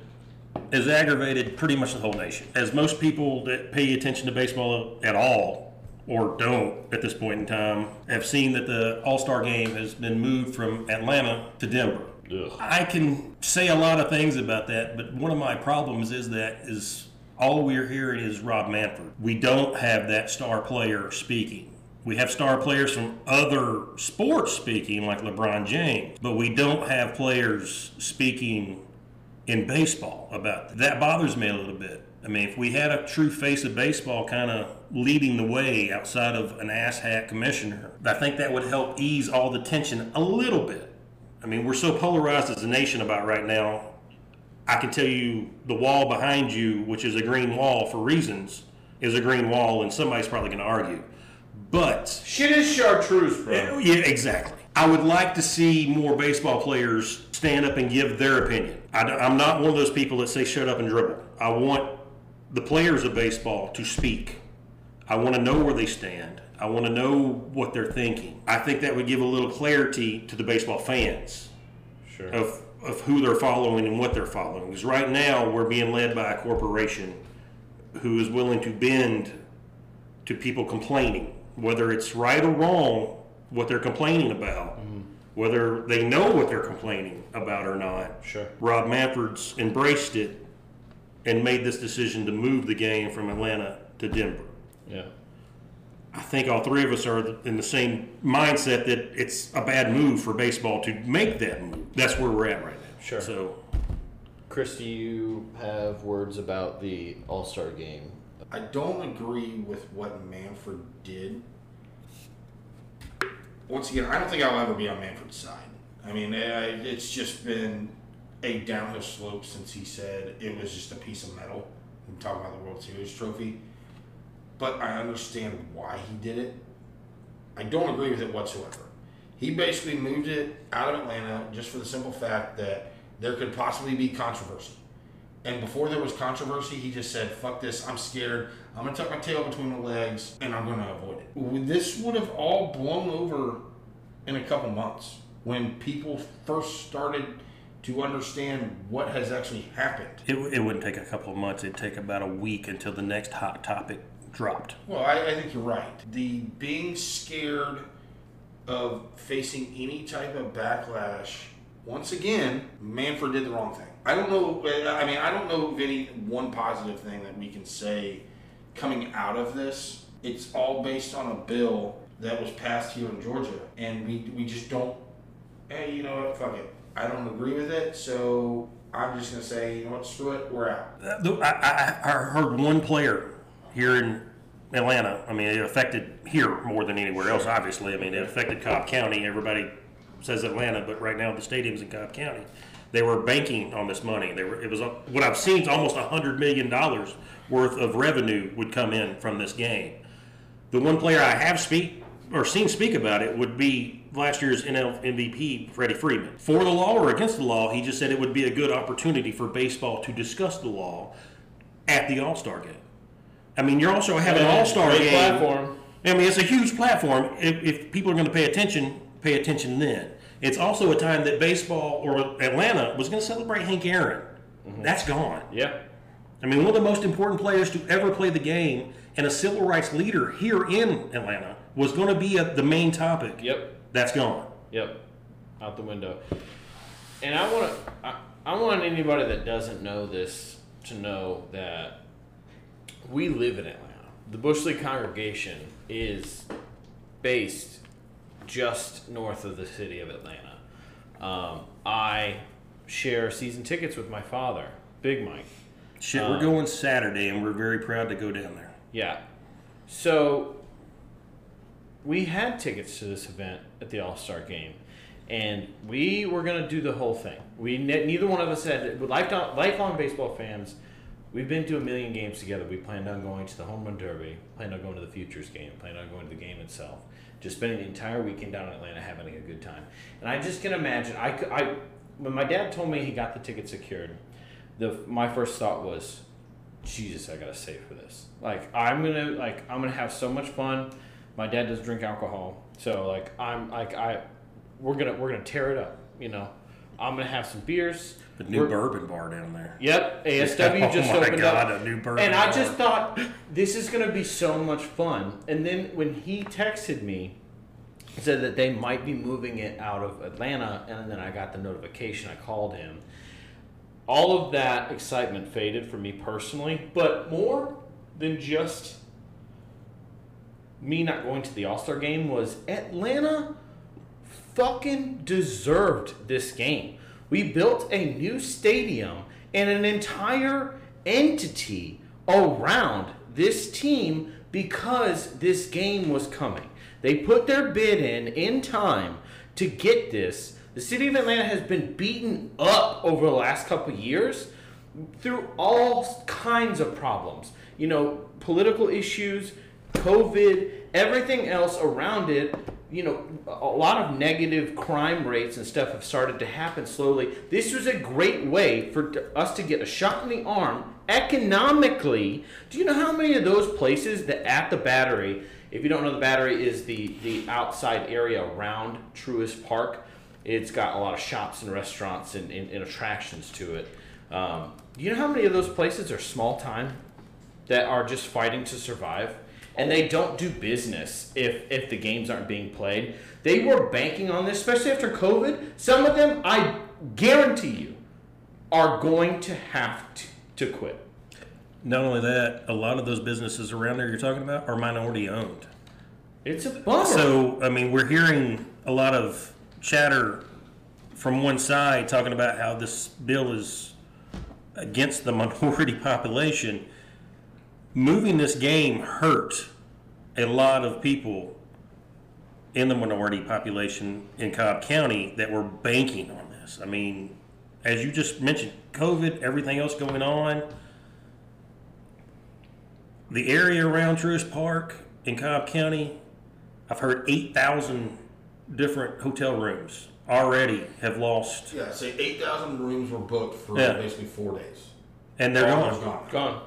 has aggravated pretty much the whole nation. As most people that pay attention to baseball at all, or don't at this point in time, have seen that the All Star Game has been moved from Atlanta to Denver. Ugh. I can say a lot of things about that, but one of my problems is that is... all we're hearing is Rob Manfred. We don't have that star player speaking. We have star players from other sports speaking, like LeBron James, but we don't have players speaking in baseball about that. That bothers me a little bit. I mean, if we had a true face of baseball kind of leading the way outside of an asshat commissioner, I think that would help ease all the tension a little bit. I mean, we're so polarized as a nation about right now. I can tell you the wall behind you, which is a green wall for reasons, is a green wall, and somebody's probably going to argue. But shit is chartreuse, bro. Yeah, exactly. I would like to see more baseball players stand up and give their opinion. I, I'm not one of those people that say shut up and dribble. I want the players of baseball to speak. I want to know where they stand. I want to know what they're thinking. I think that would give a little clarity to the baseball fans. Sure. Of, of who they're following and what they're following. Because right now we're being led by a corporation who is willing to bend to people complaining whether it's right or wrong, what they're complaining about, mm-hmm. whether they know what they're complaining about or not. Sure. Rob Manfred's embraced it and made this decision to move the game from Atlanta to Denver. Yeah. I think all three of us are in the same mindset that it's a bad move for baseball to make that move. That's where we're at right now. Sure. So, Chris, do you have words about the All-Star game? I don't agree with what Manfred did. Once again, I don't think I'll ever be on Manfred's side. I mean, it's just been a downhill slope since he said it was just a piece of metal. I'm talking about the World Series trophy. But I understand why he did it. I don't agree with it whatsoever. He basically moved it out of Atlanta just for the simple fact that there could possibly be controversy. And before there was controversy, he just said, fuck this, I'm scared. I'm going to tuck my tail between my legs, and I'm going to avoid it. This would have all blown over in a couple months when people first started to understand what has actually happened. It, it wouldn't take a couple of months. It'd take about a week until the next hot topic dropped. Well, I, I think you're right. The being scared of facing any type of backlash, once again, Manfred did the wrong thing. I don't know, I mean, I don't know of any one positive thing that we can say coming out of this. It's all based on a bill that was passed here in Georgia, and we, we just don't, hey, you know what, fuck it. I don't agree with it, so I'm just going to say, you know what, screw it, we're out. I, I, I heard one player here in Atlanta. I mean, it affected here more than anywhere sure. else, obviously. I mean, it affected Cobb County. Everybody says Atlanta, but right now the stadium's in Cobb County. They were banking on this money. They were, it was what I've seen is almost one hundred million dollars worth of revenue would come in from this game. The one player I have speak or seen speak about it would be last year's N L M V P, Freddie Freeman. For the law or against the law, he just said it would be a good opportunity for baseball to discuss the law at the All-Star game. I mean, you're also having yeah, an All-Star game. Platform. I mean, it's a huge platform. If, if people are going to pay attention, pay attention then. It's also a time that baseball or Atlanta was going to celebrate Hank Aaron. Mm-hmm. That's gone. Yeah. I mean, one of the most important players to ever play the game and a civil rights leader here in Atlanta was going to be a, the main topic. Yep. That's gone. Yep. Out the window. And I want to, I, I want anybody that doesn't know this to know that we live in Atlanta. The Bush League congregation is based just north of the city of Atlanta. Um, I share season tickets with my father, Big Mike. Shit, um, we're going Saturday, and we're very proud to go down there. Yeah. So we had tickets to this event at the All-Star Game, and we were going to do the whole thing. We neither one of us had lifelong, lifelong baseball fans. We've been to a million games together. We planned on going to the Home Run Derby, planned on going to the Futures game, planned on going to the game itself. Just spending the entire weekend down in Atlanta having a good time. And I just can imagine, I, I, when my dad told me he got the ticket secured, the my first thought was, Jesus, I gotta save for this. Like, I'm gonna, like, I'm gonna have so much fun. My dad doesn't drink alcohol. So, like, I'm, like, I, we're gonna, we're gonna tear it up, you know. I'm gonna have some beers. The new we're, bourbon bar down there. Yep, A S W just oh my opened God, up. A new bourbon and bar. I just thought this is gonna be so much fun. And then when he texted me, said that they might be moving it out of Atlanta, and then I got the notification. I called him. All of that excitement faded for me personally, but more than just me not going to the All-Star game was Atlanta fucking deserved this game. We built a new stadium and an entire entity around this team because this game was coming. They put their bid in in time to get this. The city of Atlanta has been beaten up over the last couple of years through all kinds of problems. You know, political issues, COVID, everything else around it. You know, a lot of negative crime rates and stuff have started to happen slowly. This was a great way for us to get a shot in the arm economically. Do you know how many of those places that at the Battery, if you don't know the Battery is the, the outside area around Truist Park. It's got a lot of shops and restaurants and, and, and attractions to it. Um, do you know how many of those places are small time that are just fighting to survive? and they don't do business if if the games aren't being played. They were banking on this, especially after COVID. Some of them, I guarantee you, are going to have to, to quit. Not only that, a lot of those businesses around there you're talking about are minority owned. It's a bummer. So, I mean, we're hearing a lot of chatter from one side talking about how this bill is against the minority population. Moving this game hurt a lot of people in the minority population in Cobb County that were banking on this. I mean, as you just mentioned, COVID, everything else going on, the area around Truist Park in Cobb County, I've heard eight thousand different hotel rooms already have lost. Yeah, say eight thousand rooms were booked for yeah. basically four days. And they're gone. Gone. Gone.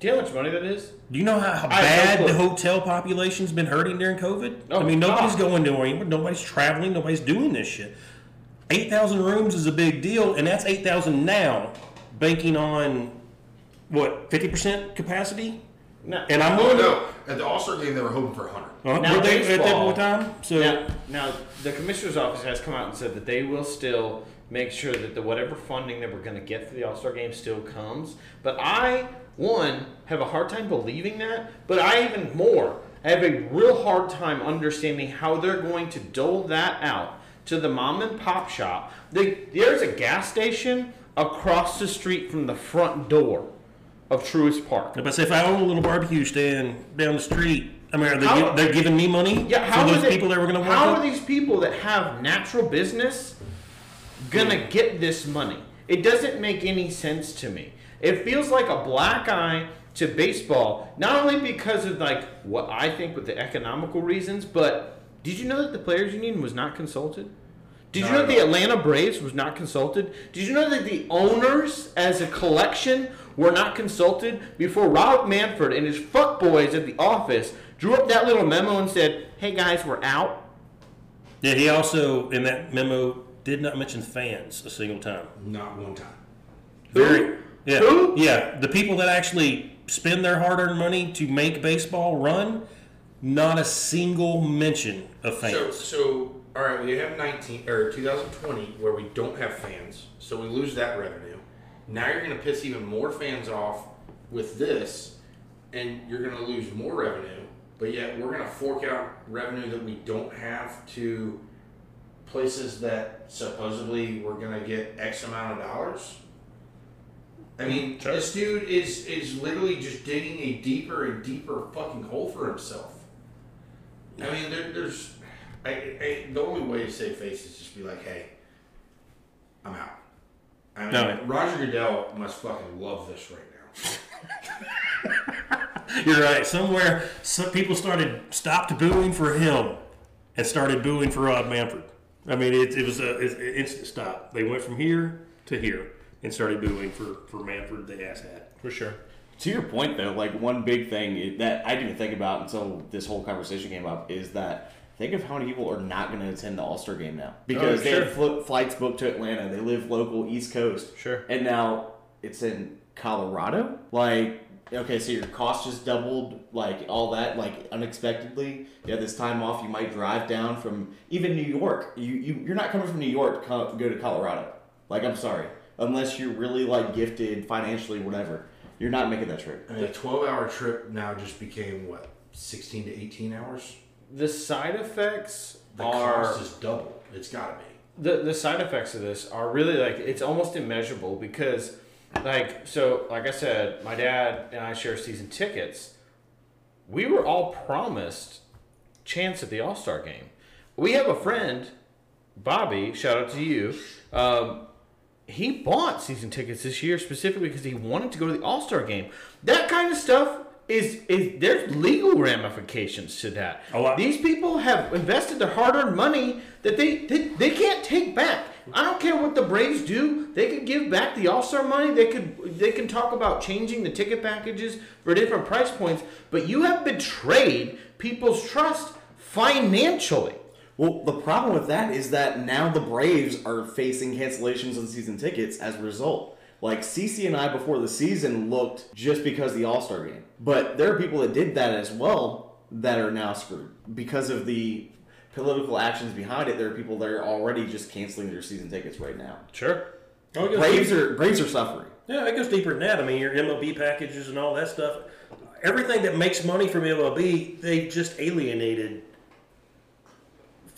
Do you know how much money that is? Do you know how, how bad no the hotel population's been hurting during COVID? Oh, I mean, nobody's God. going anywhere. Nobody's traveling. Nobody's doing this shit. eight thousand rooms is a big deal, and that's eight thousand now, banking on, what, fifty percent capacity? No. And I'm oh, no. At the All Star game, they were hoping for one hundred. Uh, now, were they baseball, at that one time? So now, now, the commissioner's office has come out and said that they will still make sure that the whatever funding that we're going to get for the All Star game still comes. But I, one, have a hard time believing that. But I even more, I have a real hard time understanding how they're going to dole that out to the mom and pop shop. They, there's a gas station across the street from the front door of Truist Park. But if I own a little barbecue stand down the street, I mean, are they how, they're giving me money yeah, how for those they, people that were going to work. How up? Are these people that have natural business going to get this money? It doesn't make any sense to me. It feels like a black eye to baseball, not only because of like what I think with the economical reasons, but did you know that the Players Union was not consulted? Did you know the Atlanta Braves was not consulted? Did you know that the owners as a collection were not consulted before Rob Manfred and his fuckboys at the office drew up that little memo and said, hey guys, we're out? Yeah, he also, in that memo, did not mention fans a single time. Not one time. Very. Yeah. Who? Yeah. The people that actually spend their hard-earned money to make baseball run, not a single mention of fans. So... so all right, we have nineteen or twenty twenty where we don't have fans, so we lose that revenue. Now you're going to piss even more fans off with this, and you're going to lose more revenue, but yet we're going to fork out revenue that we don't have to places that supposedly we're going to get X amount of dollars. I mean, sure. This dude is, is literally just digging a deeper and deeper fucking hole for himself. I mean, there, there's... I, I, the only way to save face is just be like, hey, I'm out. I mean, no. Roger Goodell must fucking love this right now. You're right. Somewhere, some people started stopped booing for him and started booing for Rob Manfred. I mean, it, it was a it, it instant stop. They went from here to here and started booing for, for Manfred, the asshat. For sure. To your point, though, like one big thing that I didn't even think about until this whole conversation came up is that think of how many people are not going to attend the All-Star Game now. Because oh, sure. they have fl- flights booked to Atlanta. They live local, East Coast. Sure. And now it's in Colorado? Like, okay, so your cost just doubled, like, all that, like, unexpectedly. You have this time off. You might drive down from even New York. You, you, you're not coming from New York to come, go to Colorado. Like, I'm sorry. Unless you're really, like, gifted financially, whatever. You're not making that trip. I mean, a twelve-hour trip now just became, what, sixteen to eighteen hours? The side effects the are... The cost is double. It's got to be. The, the side effects of this are really, like, it's almost immeasurable because, like, so, like I said, my dad and I share season tickets. We were all promised chance at the All-Star Game. We have a friend, Bobby, shout out to you. Um, he bought season tickets this year specifically because he wanted to go to the All-Star Game. That kind of stuff... Is is there's legal ramifications to that. Oh, wow. These people have invested their hard-earned money that they, they they can't take back. I don't care what the Braves do. They could give back the All-Star money. They could they can talk about changing the ticket packages for different price points. But you have betrayed people's trust financially. Well, the problem with that is that now the Braves are facing cancellations on season tickets as a result. Like, CeCe and I before the season looked just because of the All-Star game. But there are people that did that as well that are now screwed. Because of the political actions behind it, there are people that are already just canceling their season tickets right now. Sure. Oh, Braves, are, Braves are suffering. Yeah, it goes deeper than that. I mean, your M L B packages and all that stuff. Everything that makes money from M L B, they just alienated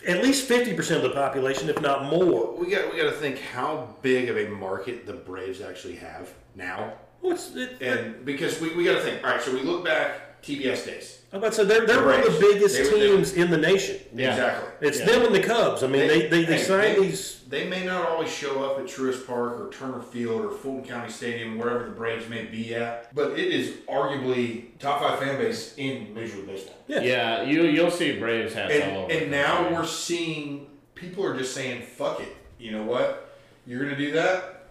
at least fifty percent of the population, if not more. We got we got to think how big of a market the Braves actually have now. What's it? And because we, we got to think. All right, so we look back T B S days. I'm about to say they're they're the one of the biggest they, teams they, in the nation. Yeah. Exactly. It's yeah. them and the Cubs. I mean, they they, they, they sign they, these. They may not always show up at Truist Park or Turner Field or Fulton County Stadium, wherever the Braves may be at, but it is arguably top five fan base in Major League Baseball. Yeah, yeah you you'll see Braves hats and, all over. And now right. we're seeing people are just saying, "Fuck it." You know what? You're gonna do that.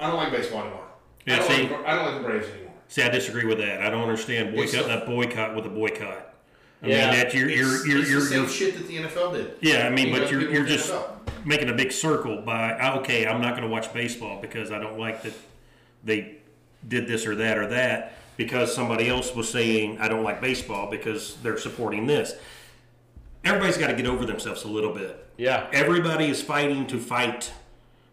I don't like baseball anymore. Yeah, I, don't see, like, I don't like the Braves anymore. See, I disagree with that. I don't understand boycott that boycott with a boycott. I yeah. mean, that you're you're you're, it's you're the same you're, shit that the N F L did. Yeah, I mean, you but you're you're just N F L. Making a big circle by okay, I'm not going to watch baseball because I don't like that they did this or that or that because somebody else was saying I don't like baseball because they're supporting this. Everybody's got to get over themselves a little bit. Yeah, everybody is fighting to fight.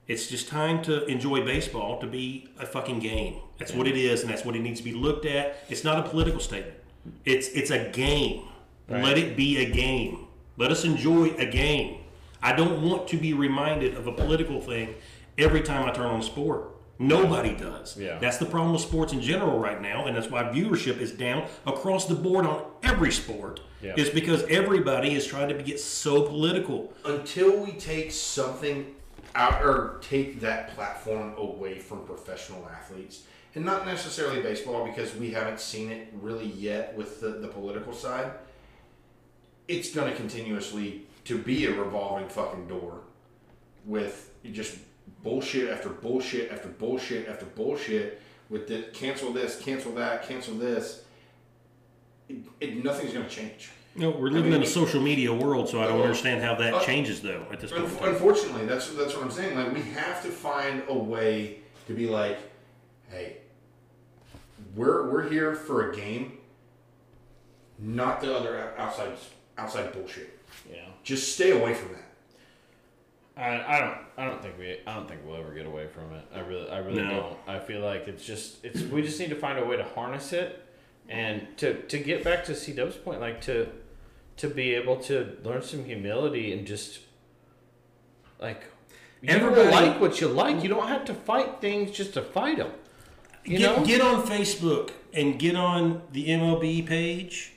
It's just time to enjoy baseball to be a fucking game. That's what it is, and that's what it needs to be looked at. It's not a political statement. It's it's a game. Right. Let it be a game. Let us enjoy a game. I don't want to be reminded of a political thing every time I turn on sport. Nobody does. Yeah. That's the problem with sports in general right now, and that's why viewership is down across the board on every sport. Yeah. It's because everybody is trying to get so political. Until we take something out or take that platform away from professional athletes, and not necessarily baseball because we haven't seen it really yet with the, the political side, it's going to continuously to be a revolving fucking door with just bullshit after bullshit after bullshit after bullshit with the cancel this, cancel that, cancel this. It, it, nothing's going to change. No, we're living I mean, in a social media world, so I don't uh, understand how that uh, changes, though, at this point. Unfortunately, that's that's what I'm saying. Like, we have to find a way to be like, hey, we're we're here for a game, not the other outside outside bullshit. Yeah, just stay away from that. I, I don't I don't think we I don't think we'll ever get away from it. I really I really no. don't. I feel like it's just it's we just need to find a way to harness it. And to, to get back to C W's point, like to to be able to learn some humility and just like you everybody like what you like. You don't have to fight things just to fight them. You get, know? Get on Facebook and get on the M L B page.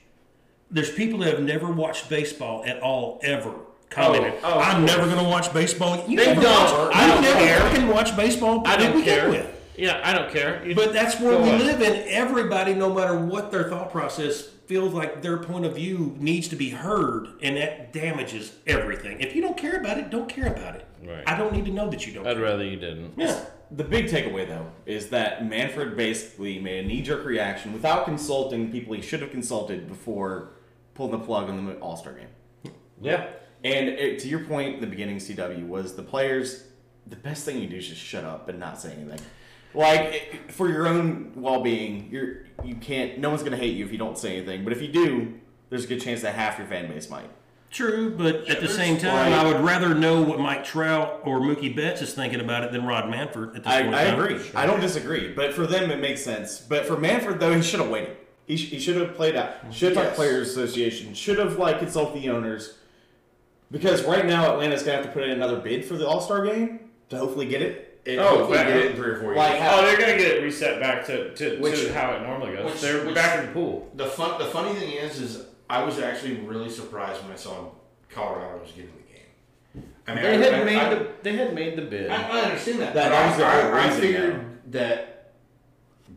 There's people that have never watched baseball at all ever. Commented, oh, oh, I'm never going to watch baseball. You they don't. Watch, I, I don't never care. Can watch baseball. I don't care. With. Yeah, I don't care. It's, but that's where we on. live, and everybody, no matter what their thought process, feels like their point of view needs to be heard, and that damages everything. If you don't care about it, don't care about it. Right. I don't need to know that you don't I'd care. I'd rather you didn't. Yeah. The big takeaway, though, is that Manfred basically made a knee-jerk reaction without consulting people he should have consulted before pulling the plug on the All-Star game. Yeah. And it, to your point in the beginning, C W, was the players, the best thing you do is just shut up and not say anything. Like, for your own well-being, you're, you can't... No one's going to hate you if you don't say anything. But if you do, there's a good chance that half your fan base might. True, but yeah, at the same time, like, I would rather know what Mike Trout or Mookie Betts is thinking about it than Rob Manfred at this I, point. I agree. Sure. I don't disagree. But for them, it makes sense. But for Manfred, though, he should have waited. He, sh- he should have played out. Should have yes. talked Players Association. Should have, like, consulted the owners. Because right now, Atlanta's going to have to put in another bid for the All-Star game to hopefully get it. It oh, back get it in three or four years. Like how, oh, they're gonna get it reset back to, to, which, to how it normally goes. Which, they're which, back in the pool. The fun, the funny thing is, is I was actually really surprised when I saw Colorado was getting the game. I mean, they I, had I, made I, the they had made the bid. I, I understand that. That but was I, the I, I figured now. that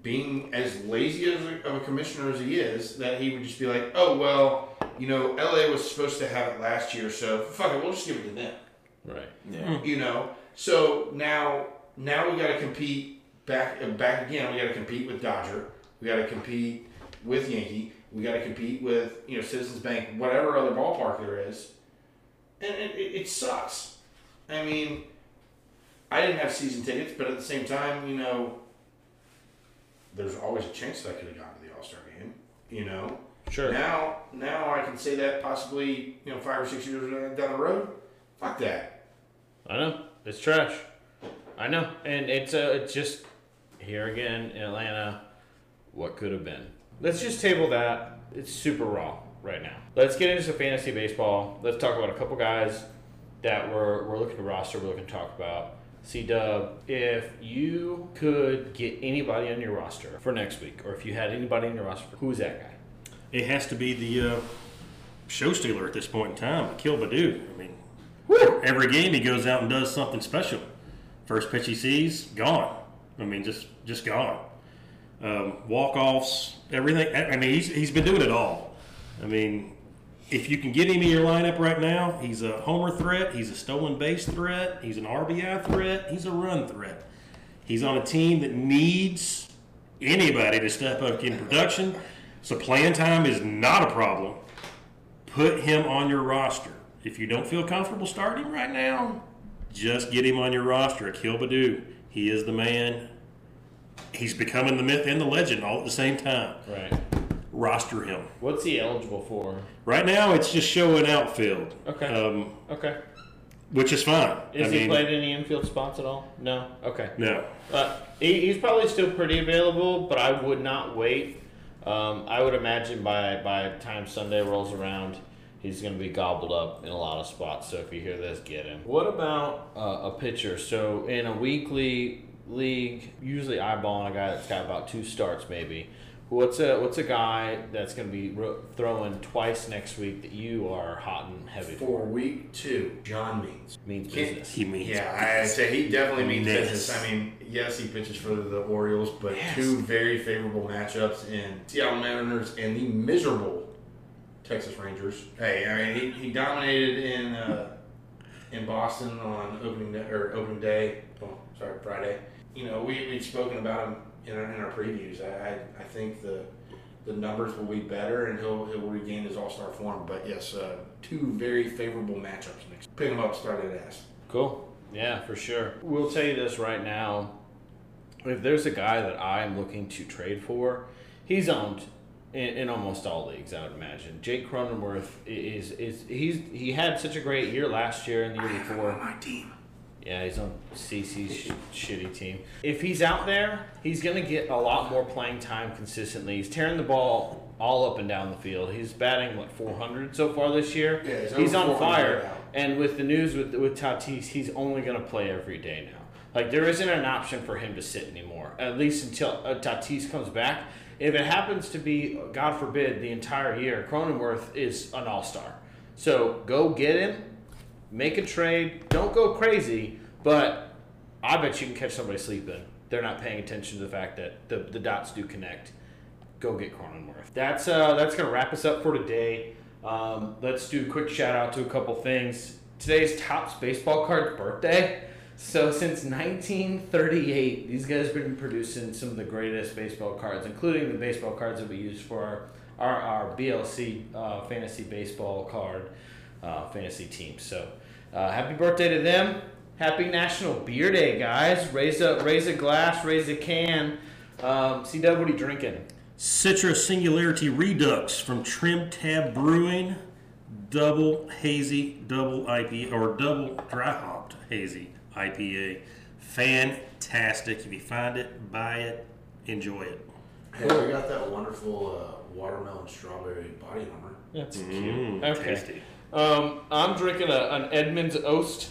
being as lazy as a, of a commissioner as he is, that he would just be like, oh well, you know, L A was supposed to have it last year, so fuck it, we'll just give it to them. Right. Yeah. You know, so now. Now we got to compete back back again. We got to compete with Dodger. We got to compete with Yankee. We got to compete with you know Citizens Bank, whatever other ballpark there is, and it, it sucks. I mean, I didn't have season tickets, but at the same time, you know, there's always a chance that I could have gotten to the All Star game. You know, sure. Now, now I can say that possibly, you know, five or six years down the road, fuck that. I know it's trash. I know, and it's a, it's just here again in Atlanta. What could have been? Let's just table that. It's super raw right now. Let's get into some fantasy baseball. Let's talk about a couple guys that we're we're looking to roster. We're looking to talk about. C-Dub, if you could get anybody on your roster for next week, or if you had anybody on your roster, who is that guy? It has to be the uh, show stealer at this point in time, Akil Baddoo. I mean, woo! Every game he goes out and does something special. First pitch he sees, gone. I mean, just just gone. Um, walk-offs, everything. I mean, he's he's been doing it all. I mean, if you can get him in your lineup right now, he's a homer threat, he's a stolen base threat, he's an R B I threat, he's a run threat. He's on a team that needs anybody to step up in production, so playing time is not a problem. Put him on your roster. If you don't feel comfortable starting right now, just get him on your roster. Akil Baddoo, he is the man. He's becoming the myth and the legend all at the same time. Right. Roster him. What's he eligible for? Right now, it's just show and outfield. Okay. Um, okay. Which is fine. Is I he mean, played any infield spots at all? No. Okay. No. Uh, he, he's probably still pretty available, but I would not wait. Um, I would imagine by by the time Sunday rolls around, he's going to be gobbled up in a lot of spots. So if you hear this, get him. What about uh, a pitcher? So in a weekly league, usually eyeballing a guy that's got about two starts, maybe. What's a what's a guy that's going to be ro- throwing twice next week that you are hot and heavy for? For week two, John Means. Means business. He means Yeah, I'd say he definitely means business. business. I mean, yes, he pitches for the Orioles, but yes. Two very favorable matchups in Seattle Mariners and the miserable Texas Rangers. Hey, I mean, he, he dominated in uh, in Boston on opening day, or opening day. Oh, sorry, Friday. You know, we we'd spoken about him. In our, in our previews, I I think the the numbers will be better and he'll he'll regain his All Star form. But yes, uh, two very favorable matchups next. Pick him up, start at ass. Cool, yeah, for sure. We'll tell you this right now: if there's a guy that I'm looking to trade for, he's owned in, in almost all leagues, I would imagine. Jake Cronenworth is is he's he had such a great year last year and the year before. On my team. Yeah, he's on C C's sh- shitty team. If he's out there, he's going to get a lot more playing time consistently. He's tearing the ball all up and down the field. He's batting, what, four hundred so far this year? Yeah, he's, he's on fire. Now. And with the news with with Tatis, he's only going to play every day now. Like, there isn't an option for him to sit anymore, at least until uh, Tatis comes back. If it happens to be, God forbid, the entire year, Cronenworth is an all-star. So go get him. Make a trade. Don't go crazy, but I bet you can catch somebody sleeping. They're not paying attention to the fact that the, the dots do connect. Go get Cronenworth. That's uh, that's going to wrap us up for today. Um, let's do a quick shout-out to a couple things. Today's Topps Baseball Card's birthday. So since nineteen thirty-eight, these guys have been producing some of the greatest baseball cards, including the baseball cards that we use for our, our, our B L C uh, fantasy baseball card. Uh, fantasy team. So uh, happy birthday to them. Happy National Beer Day, guys. Raise a, raise a glass, raise a can. Um, C W, what are you drinking? Citrus Singularity Redux from Trim Tab Brewing. Double hazy, double I P A, or double dry hopped hazy I P A. Fantastic. If you find it, buy it, enjoy it. Hey, we got that wonderful uh, watermelon strawberry body armor. That's mm, cute. Okay. Tasty. Um, I'm drinking a, an Edmunds Oast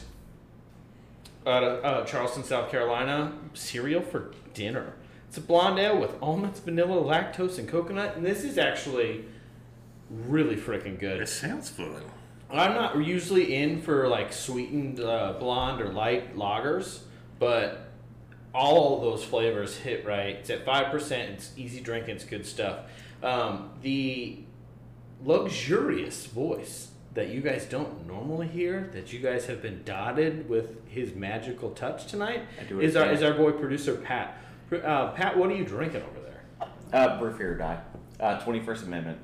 out of uh, Charleston, South Carolina. Cereal for dinner. It's a blonde ale with almonds, vanilla, lactose, and coconut. And this is actually really freaking good. It sounds fun. I'm not usually in for like sweetened uh, blonde or light lagers, but all of those flavors hit right. It's at five percent. It's easy drinking. It's good stuff. Um, the luxurious voice that you guys don't normally hear, that you guys have been dotted with his magical touch tonight, is our, is our boy producer, Pat. Uh, Pat, what are you drinking over there? Uh, Brew Fear or Die. Uh, twenty-first Amendment.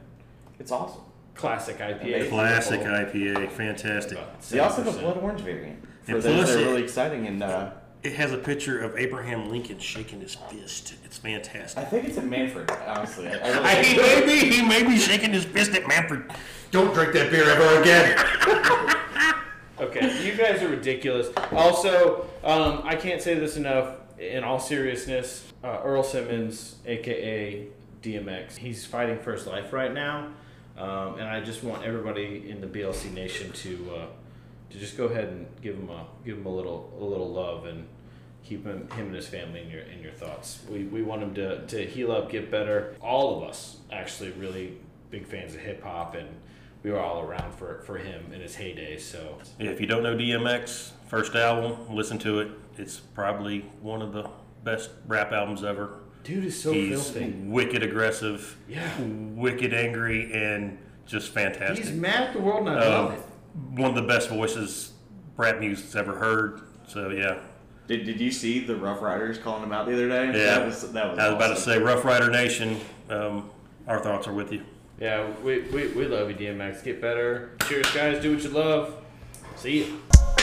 It's awesome. Classic I P A. Classic I P A. Fantastic. They also have a blood orange variant. For those that are really exciting. And uh, It has a picture of Abraham Lincoln shaking his fist. It's fantastic. I think it's at Manfred, honestly. I, I really he, may be, he may be shaking his fist at Manfred. Don't drink that beer ever again. Okay, you guys are ridiculous. Also, um, I can't say this enough. In all seriousness, uh, Earl Simmons, a k a. D M X, he's fighting for his life right now. Um, and I just want everybody in the B L C Nation to... Uh, to just go ahead and give him a give him a little a little love and keep him him and his family in your in your thoughts. We we want him to, to heal up, get better. All of us actually really big fans of hip hop, and we were all around for for him in his heyday. So if you don't know D M X, first album, listen to it. It's probably one of the best rap albums ever. Dude is so He's filthy. Wicked aggressive. Yeah. Wicked angry and just fantastic. He's mad at the world and I love it. One of the best voices rap music's ever heard. So yeah. Did Did you see the Rough Riders calling him out the other day? Yeah, that was that was. I was awesome. About to say Rough Rider Nation. Um, our thoughts are with you. Yeah, we we we love you, D M X. Get better. Cheers, guys. Do what you love. See you.